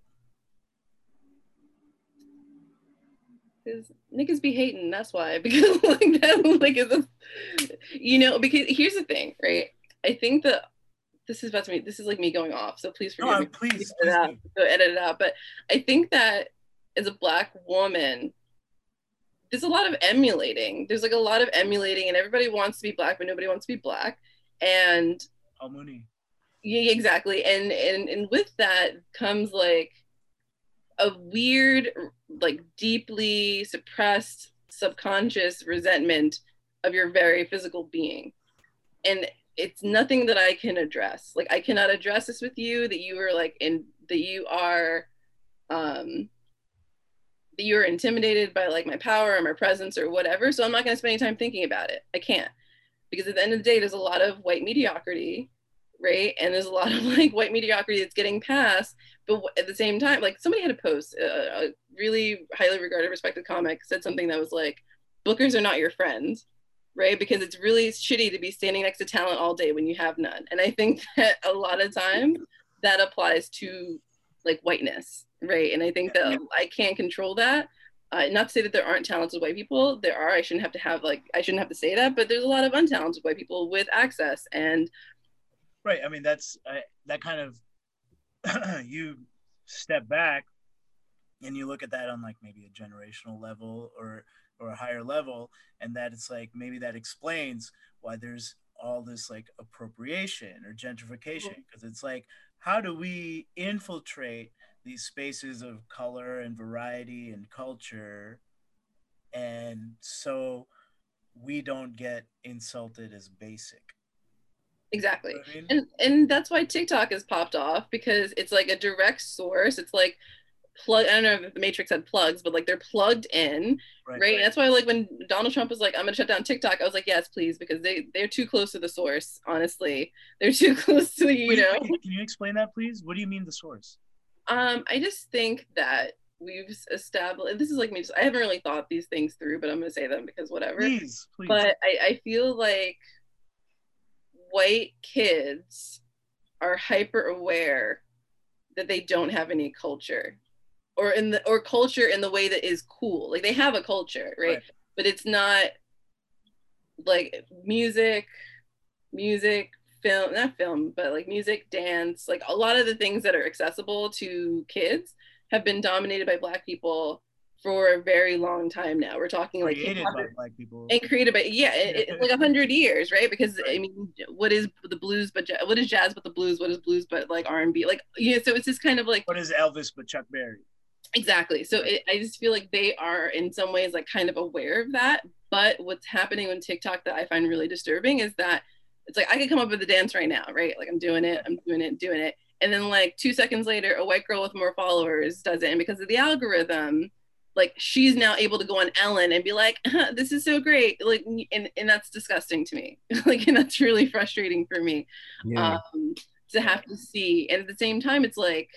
Because niggas be hating, that's why. Because like that, like is you know, because here's the thing, right? I think that this is about to be, this is like me going off, so please forgive me. Please go edit it out. But I think that as a Black woman, there's a lot of emulating. There's like a lot of emulating, and everybody wants to be Black, but nobody wants to be Black. And Paul Mooney. Yeah, exactly. And with that comes like a weird, like deeply suppressed subconscious resentment of your very physical being. And it's nothing that I can address. Like I cannot address this with you, that you are like in, that you are that you're intimidated by like my power or my presence or whatever. So I'm not gonna spend any time thinking about it. I can't. Because at the end of the day, there's a lot of white mediocrity, right? And there's a lot of like white mediocrity that's getting passed. But at the same time, like somebody had a post, a really highly regarded, respected comic said something that was like, bookers are not your friends, right? Because it's really shitty to be standing next to talent all day when you have none. And I think that a lot of time that applies to like whiteness, right? And I think that I can't control that. Not to say that there aren't talented white people, there are. I shouldn't have to have like, I shouldn't have to say that, but there's a lot of untalented white people with access and. Right, I mean, that's, that kind of, you step back and you look at that on like maybe a generational level or a higher level, and that it's like, maybe that explains why there's all this like appropriation or gentrification, because it's like, how do we infiltrate these spaces of color and variety and culture, and so we don't get insulted as basic? Exactly. You know what I mean? And that's why TikTok has popped off, because it's like a direct source. It's like plug, I don't know if the Matrix had plugs, but like they're plugged in, right? And that's why like when Donald Trump was like, I'm gonna shut down TikTok, I was like, yes, please, because they're too close to the source, honestly. They're too close to, you know. Can you explain that, please? What do you mean the source? I just think that we've established, this is like me, just, I haven't really thought these things through, but I'm gonna say them because whatever. Please. But I feel like white kids are hyper aware that they don't have any culture, or culture in the way that is cool. Like they have a culture, right? But it's not like music, film, not film, but like music, dance, like a lot of the things that are accessible to kids have been dominated by Black people for a very long time now. We're talking like created by Black people and created by like 100 years, right? Because I mean, what is the blues? But what is jazz? But the blues? What is blues? But like R&B? Like so it's just kind of like, what is Elvis? But Chuck Berry. Exactly. So I just feel like they are in some ways like kind of aware of that. But what's happening on TikTok that I find really disturbing is that it's like, I could come up with a dance right now, right? Like I'm doing it, and then like 2 seconds later, a white girl with more followers does it, and because of the algorithm, like she's now able to go on Ellen and be like, this is so great. Like, and that's disgusting to me. Like, and that's really frustrating for me to have to see. And at the same time, it's like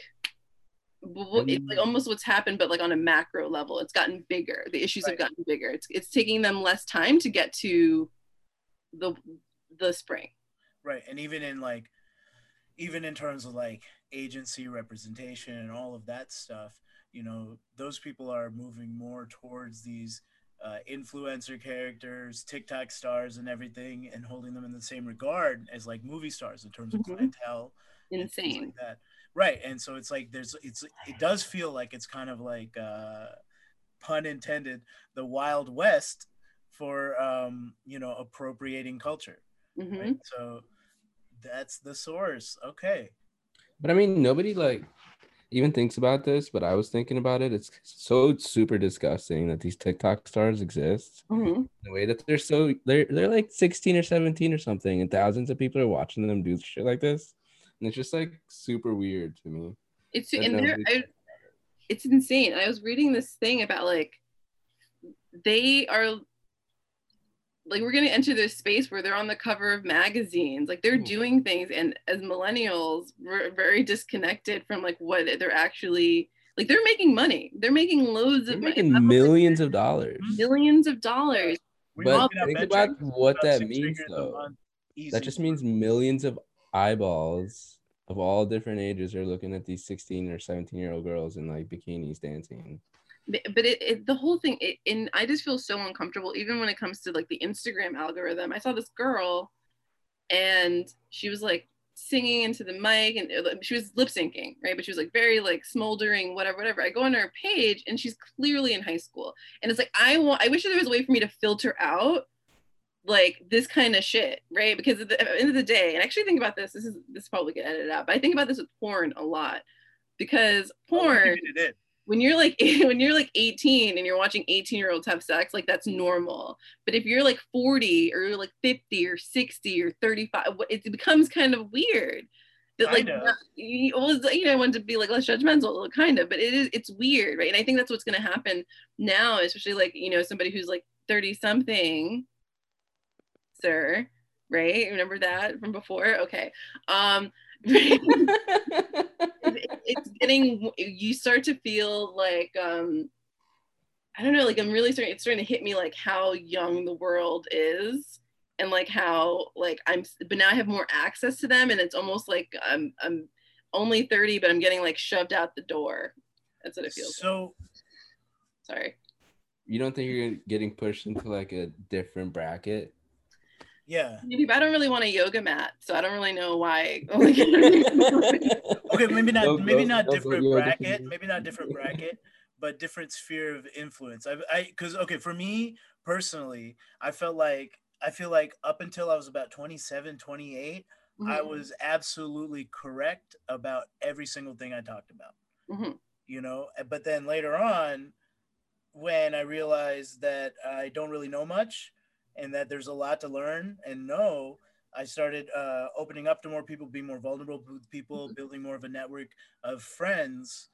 almost what's happened, but like on a macro level, it's gotten bigger. The issues have gotten bigger. It's taking them less time to get to the spring. Right. And even in terms of like agency representation and all of that stuff, you know, those people are moving more towards these influencer characters, TikTok stars and everything, and holding them in the same regard as like movie stars in terms of clientele. Insane. And like that. Right. And so it's like, it does feel like it's kind of like, pun intended, the Wild West for, you know, appropriating culture. Mm-hmm. Right? So that's the source. Okay. But I mean, nobody like even thinks about this, but I was thinking about it. It's so super disgusting that these TikTok stars exist. Mm-hmm. The way that they're like 16 or 17 or something, and thousands of people are watching them do shit like this, and it's just like super weird to me. It's insane. I was reading this thing about like they are like, we're gonna enter this space where they're on the cover of magazines, like they're doing things, and as millennials, we're very disconnected from like what they're actually like. They're making money. They're making loads of money. Millions of dollars. But think about what that means, though. That just means millions of eyeballs of all different ages are looking at these 16 or 17-year-old girls in like bikinis dancing. But the whole thing, and I just feel so uncomfortable, even when it comes to like the Instagram algorithm. I saw this girl, and she was like singing into the mic, and she was lip syncing, right? But she was like very like smoldering, whatever. I go on her page, and she's clearly in high school, and it's like I wish there was a way for me to filter out like this kind of shit, right? Because at the end of the day, and I actually think about this. This is probably gonna edit it out, but I think about this with porn a lot, because porn. Oh, when you're like 18 and you're watching 18-year-olds have sex, like that's normal. But if you're like 40 or you're like 50 or 60 or 35, it becomes kind of weird. That like I wanted to be like less judgmental, kind of, but it's weird, right? And I think that's what's going to happen now, especially like somebody who's like 30 something, sir, right? Remember that from before? Okay. It's getting, you start to feel like I don't know, like I'm really starting, it's starting to hit me like how young the world is, and like how like but now I have more access to them, and it's almost like I'm only 30, but I'm getting like shoved out the door. That's what it feels so like. Sorry, you don't think you're getting pushed into like a different bracket? Yeah. Maybe, but I don't really want a yoga mat, so I don't really know why. Okay, maybe not different bracket, but different sphere of influence. For me personally, I feel like up until I was about 27, 28, mm-hmm. I was absolutely correct about every single thing I talked about. Mm-hmm. But then later on, when I realized that I don't really know much, and that there's a lot to learn and know, I started opening up to more people, being more vulnerable with people, mm-hmm. building more of a network of friends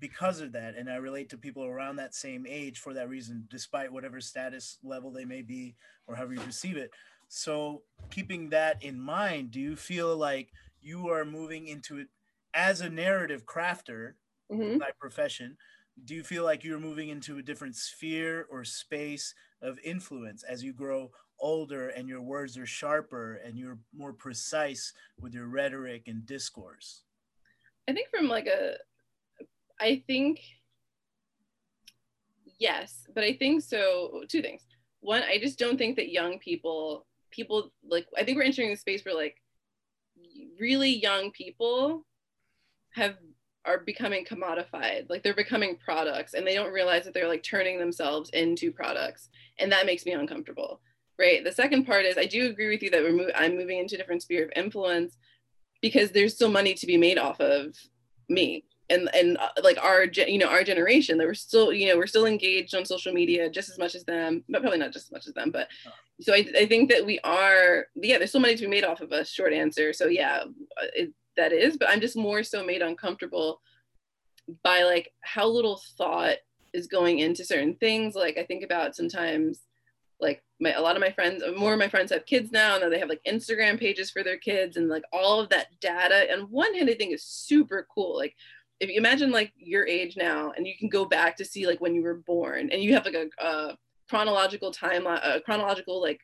because of that. And I relate to people around that same age for that reason, despite whatever status level they may be or however you perceive it. So keeping that in mind, do you feel like you are moving into it as a narrative crafter mm-hmm. by profession? Do you feel like you're moving into a different sphere or space of influence as you grow older and your words are sharper and you're more precise with your rhetoric and discourse? I think yes, but I think so, two things. One, I just don't think that young people like, I think we're entering the space where like really young people are becoming commodified, like they're becoming products, and they don't realize that they're like turning themselves into products, and that makes me uncomfortable, right? The second part is I do agree with you that I'm moving into a different sphere of influence, because there's still money to be made off of me and like our generation, that we're still engaged on social media just as much as them, but probably not just as much as them, but so I think that we are, yeah, there's still money to be made off of us, short answer. So yeah, that is, but I'm just more so made uncomfortable by like how little thought is going into certain things. Like I think about sometimes like more of my friends have kids now, and they have like Instagram pages for their kids and like all of that data. And one hand I think is super cool. Like if you imagine like your age now and you can go back to see like when you were born, and you have like a chronological timeline, a chronological like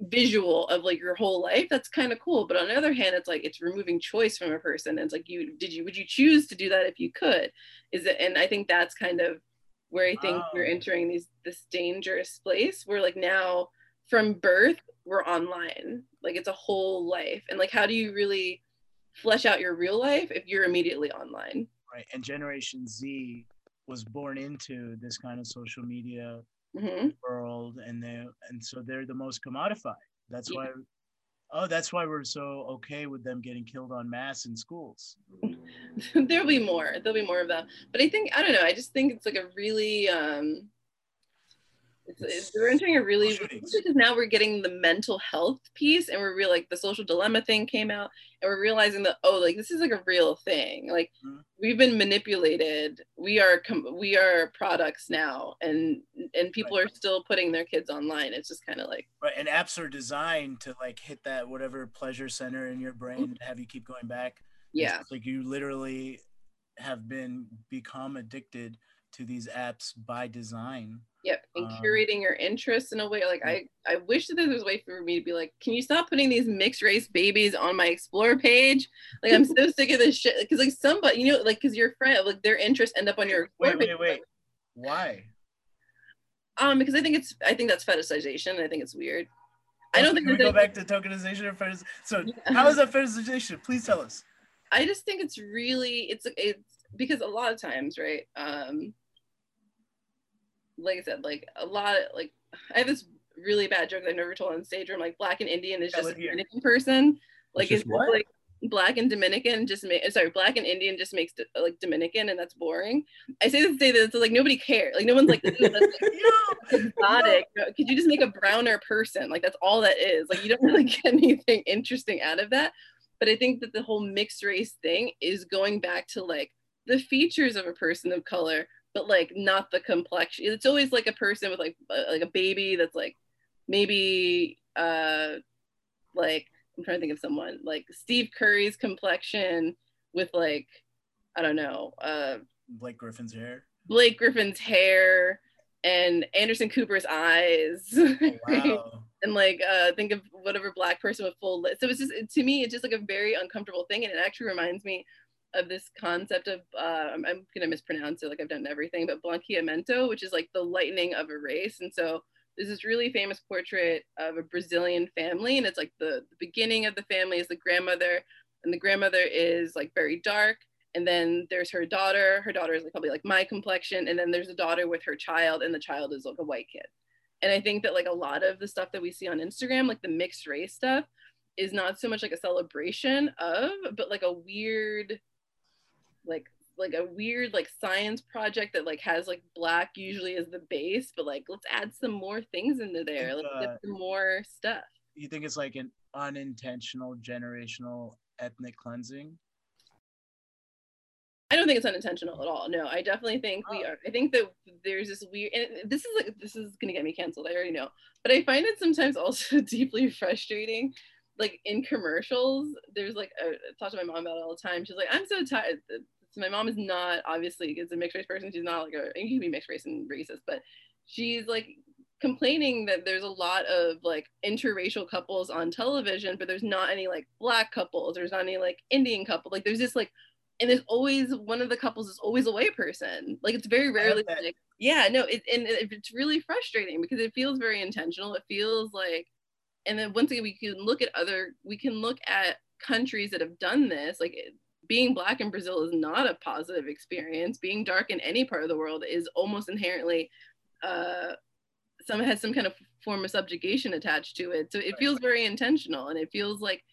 visual of like your whole life, that's kind of cool. But on the other hand, it's like it's removing choice from a person, and it's like would you choose to do that if you could? Is it? And I think that's kind of where I think we're entering this dangerous place where like now from birth we're online, like it's a whole life, and like how do you really flesh out your real life if you're immediately online, right? And Generation Z was born into this kind of social media mm-hmm. world, and so they're the most commodified. That's yeah. That's why we're so okay with them getting killed en masse in schools. There'll be more of them. But I think, I don't know, I just think it's like a really we're entering a really, because now we're getting the mental health piece, and we're real, like the social dilemma thing came out, and we're realizing that like this is like a real thing, like mm-hmm. we've been manipulated, we are products now, and people right. are still putting their kids online. It's just kind of like right, and apps are designed to like hit that whatever pleasure center in your brain mm-hmm. and have you keep going back. Yeah, it's like you literally have become addicted to these apps by design. Yep, and curating your interests in a way. Like, I wish that there was a way for me to be like, can you stop putting these mixed race babies on my Explore page? Like, I'm so sick of this shit. Because, like, somebody, you know, like, because your friend, like, their interests end up on your Explore page. Wait. Why? Because I think that's fetishization. I think it's weird. I don't think. Can we go back to tokenization or fetish? So, yeah. How is that fetishization? Please tell us. I just think it's really it's because a lot of times, right? Like I said, like a lot of, like, I have this really bad joke that I've never told on stage where I'm like, Black and Indian is just a Dominican person. Like, it's just like Black and Dominican just make, sorry, Black and Indian just makes like Dominican, and that's boring. I say this to say that it's like nobody cares. Like, no one's like, this is, that's like exotic. No. Could you just make a browner person? Like, that's all that is. Like, you don't really get anything interesting out of that. But I think that the whole mixed race thing is going back to like the features of a person of color, but like not the complexion. It's always like a person with like a baby that's like maybe like, I'm trying to think of someone like Steve Curry's complexion with like, I don't know, Blake Griffin's hair and Anderson Cooper's eyes. Oh, wow. And like think of whatever Black person with full lips. So it's just, to me, it's just like a very uncomfortable thing, and it actually reminds me of this concept of, I'm gonna mispronounce it, like I've done everything, but Blanqueamiento, which is like the lightning of a race. And so there's this really famous portrait of a Brazilian family, and it's like the beginning of the family is the grandmother, and the grandmother is like very dark, and then there's her daughter is like probably like my complexion, and then there's a daughter with her child, and the child is like a white kid. And I think that like a lot of the stuff that we see on Instagram, like the mixed race stuff, is not so much like a celebration of, but like a weird, like science project that like has like Black usually as the base, but like let's add some more things into there. Let's get some more stuff. You think it's like an unintentional generational ethnic cleansing? I don't think it's unintentional at all. No, I definitely think we are. I think that there's this weird, and this is gonna get me canceled, I already know. But I find it sometimes also deeply frustrating. Like in commercials, there's like, I talk to my mom about it all the time. She's like, I'm so tired. So my mom is not, obviously, is a mixed race person. She's not like you can be mixed race and racist, but she's like complaining that there's a lot of like interracial couples on television, but there's not any like Black couples. There's not any like Indian couple. Like there's this like, and there's always one of the couples is always a white person. Like it's very rarely like, yeah, no, it's really frustrating because it feels very intentional. It feels like, and then once again, we can look at countries that have done this. Like being Black in Brazil is not a positive experience. Being dark in any part of the world is almost inherently has some kind of form of subjugation attached to it. So it feels very intentional, and it feels like,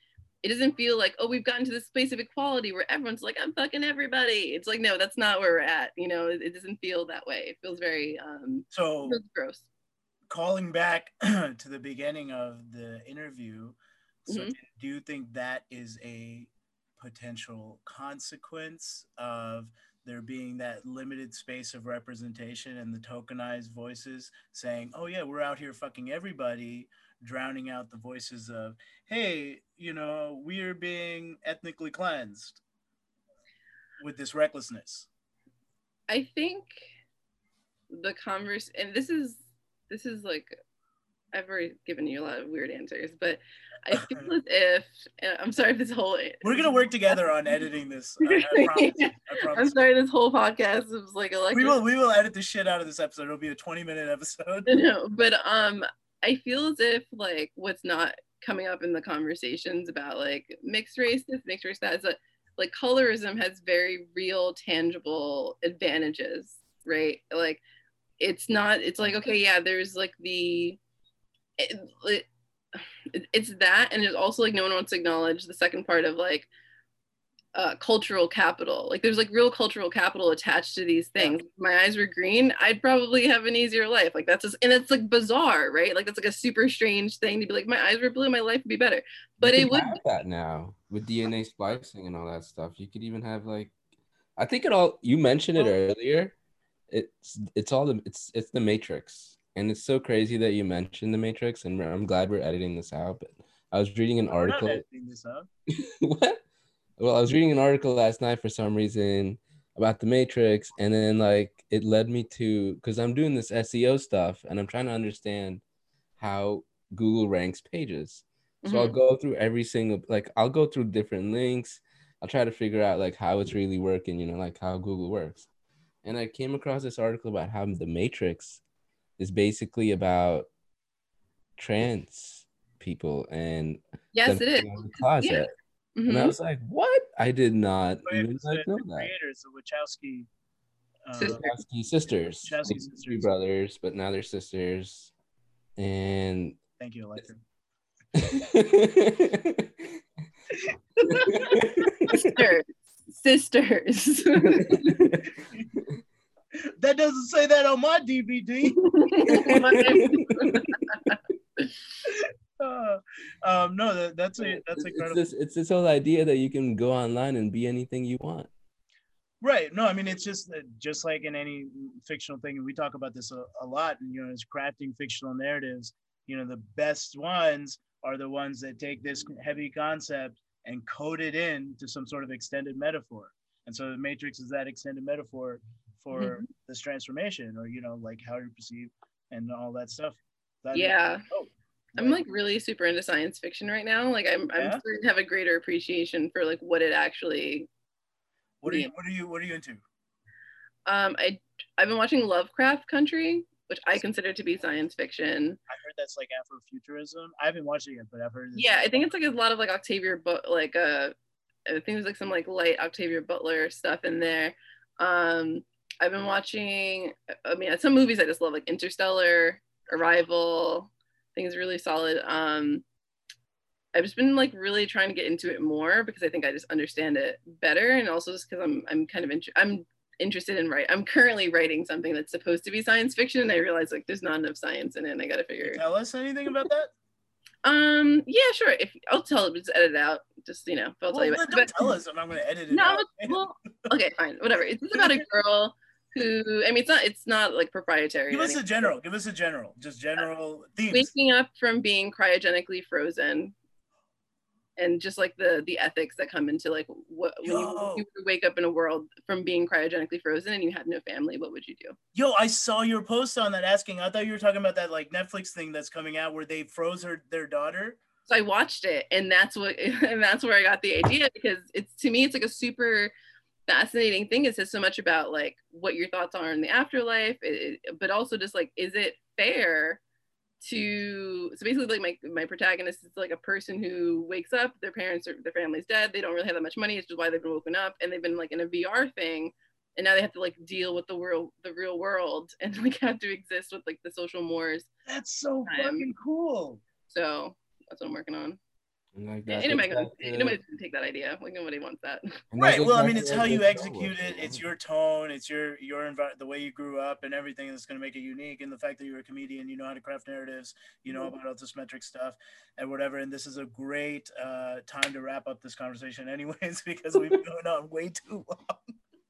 it doesn't feel like, oh, we've gotten to this space of equality where everyone's like, I'm fucking everybody. It's like, no, that's not where we're at. You know, it doesn't feel that way. It feels very so feels gross. Calling back to the beginning of the interview, so do you think that is a potential consequence of there being that limited space of representation and the tokenized voices saying, oh yeah, we're out here fucking everybody, drowning out the voices of, hey, you know, we're being ethnically cleansed with this recklessness? I think the converse, and this is like, I've already given you a lot of weird answers, but I feel as if, I'm sorry if this whole, we're gonna work together on editing this. I promise. Yeah. I promise. I'm sorry, this whole podcast was like Electra. We will edit the shit out of this episode. It'll be a 20-minute episode. No, but I feel as if like what's not coming up in the conversations about like mixed race this, mixed race that, is that like colorism has very real, tangible advantages, right? Like it's not, it's like, okay, yeah, there's like the, it's that, and it's also like no one wants to acknowledge the second part of like cultural capital. Like there's like real cultural capital attached to these things. Yeah. If my eyes were green, I'd probably have an easier life. Like that's just, and it's like bizarre, right? Like that's like a super strange thing to be like, my eyes were blue, my life would be better. But you it would have that now with DNA splicing and all that stuff. You could even have like, I think it all, you mentioned it earlier. It's the Matrix, and it's so crazy that you mentioned the Matrix. And I'm glad we're editing this out. But I was reading an article. I'm not editing this out. What? Well, I was reading an article last night for some reason about the Matrix. And then like it led me to, because I'm doing this SEO stuff and I'm trying to understand how Google ranks pages. So I'll go through every single, like I'll go through different links. I'll try to figure out like how it's really working, you know, like how Google works. And I came across this article about how the Matrix is basically about trans people and yes, it is. Yeah. And I was like, "What? I did not even like, know that." Creators, the Wachowski, sisters, Wachowski sisters, three brothers, but now they're sisters. And thank you, Electra. sisters. That doesn't say that on my DVD. No, that's incredible. It's this whole idea that you can go online and be anything you want. Right. No, I mean, it's just like in any fictional thing, and we talk about this a lot, and, you know, it's crafting fictional narratives. You know, the best ones are the ones that take this heavy concept and code it in to some sort of extended metaphor. And so the Matrix is that extended metaphor for this transformation, or, you know, like how you're perceived and all that stuff. That, yeah. Oh, I'm like really super into science fiction right now. Like I'm starting to have a greater appreciation for like what it actually. What are you into? I've been watching Lovecraft Country, which I consider to be science fiction. I heard that's like Afrofuturism. I haven't watched it yet, but I've heard. Yeah, I think it's like a lot of like Octavia, I think there's like some like light Octavia Butler stuff in there. I've been watching. I mean, some movies I just love, like Interstellar, Arrival. Things really solid. I've just been like really trying to get into it more because I think I just understand it better, and also just because I'm interested in writing. I'm currently writing something that's supposed to be science fiction, and I realize like there's not enough science in it, and I gotta figure. Can you tell us anything about that? Yeah, sure. If I'll tell it, just edit it out. Just you know, if I'll tell you. Don't tell us if I'm gonna edit it. No. Out. Well, okay, fine, whatever. It's just about a girl. Who, I mean, it's not like proprietary. Give us a general. Just general themes. Waking up from being cryogenically frozen, and just like the ethics that come into like what when you wake up in a world from being cryogenically frozen and you have no family, what would you do? Yo, I saw your post on that asking. I thought you were talking about that like Netflix thing that's coming out where they froze their daughter. So I watched it, and that's where I got the idea, because it's, to me, it's like a super fascinating thing. It says so much about like what your thoughts are in the afterlife, but also just like, is it fair to, so basically like my protagonist is like a person who wakes up, their family's dead, they don't really have that much money, it's just why they've been woken up, and they've been like in a VR thing, and now they have to like deal with the real world and like have to exist with like the social mores. That's so fucking cool. So that's what I'm working on. Like that. Nobody's gonna take that idea. Like nobody wants that. Right. Well, I mean, it's how you execute it. It's your tone. It's your environment, the way you grew up, and everything that's gonna make it unique. And the fact that you're a comedian, you know how to craft narratives. You know about all this metric stuff and whatever. And this is a great time to wrap up this conversation, anyways, because we've been going on way too long.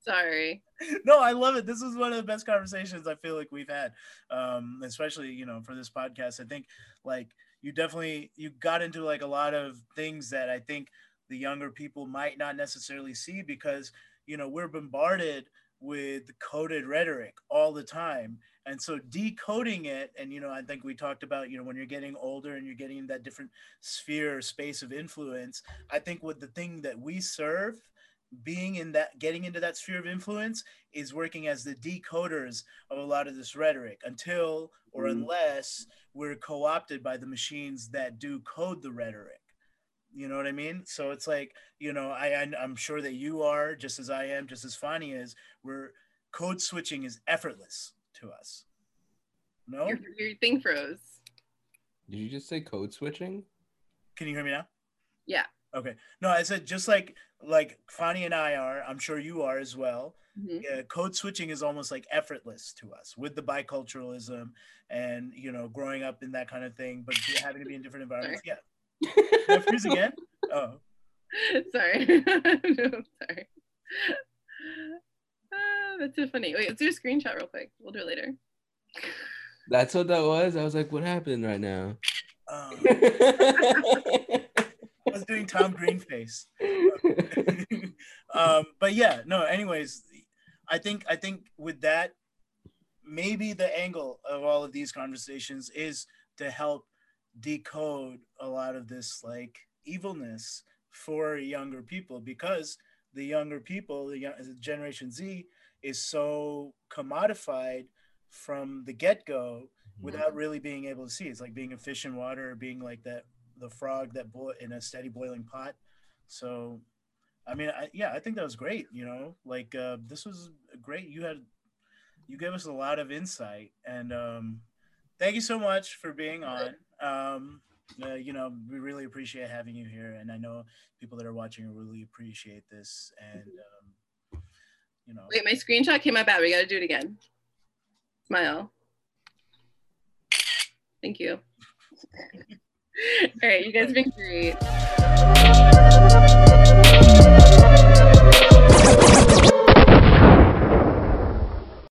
Sorry. No, I love it. This is one of the best conversations I feel like we've had, especially, you know, for this podcast. I think like. You got into like a lot of things that I think the younger people might not necessarily see, because, you know, we're bombarded with coded rhetoric all the time. And so decoding it, and, you know, I think we talked about, you know, when you're getting older and you're getting in that different sphere or space of influence, I think with the thing that we serve, being in that, getting into that sphere of influence is working as the decoders of a lot of this rhetoric until or unless we're co-opted by the machines that do code the rhetoric. You know what I mean? So it's like, you know, I'm sure that you are, just as I am, just as Fani is, where code switching is effortless to us. No? Your thing froze. Did you just say code switching? Can you hear me now? Yeah. Okay. No, I said just like Fani and I are, I'm sure you are as well. Yeah, code switching is almost like effortless to us with the biculturalism and, you know, growing up in that kind of thing, but having to be in different environments. Sorry. Yeah. Did I freeze again? Oh. Sorry. No, sorry. That's so funny. Wait, let's do a screenshot real quick. We'll do it later. That's what that was? I was like, what happened right now? I was doing Tom Green face. But yeah, no, anyways, I think with that, maybe the angle of all of these conversations is to help decode a lot of this like evilness for younger people, because the younger people, Generation Z, is so commodified from the get-go without really being able to see. It's like being a fish in water, or being like that, the frog that in a steady boiling pot. So, I mean, I think that was great. You know, like this was great. You gave us a lot of insight, and thank you so much for being on. You know, we really appreciate having you here, and I know people that are watching really appreciate this. And you know, wait, my screenshot came up bad. We got to do it again. Smile. Thank you. All right, you guys have been great.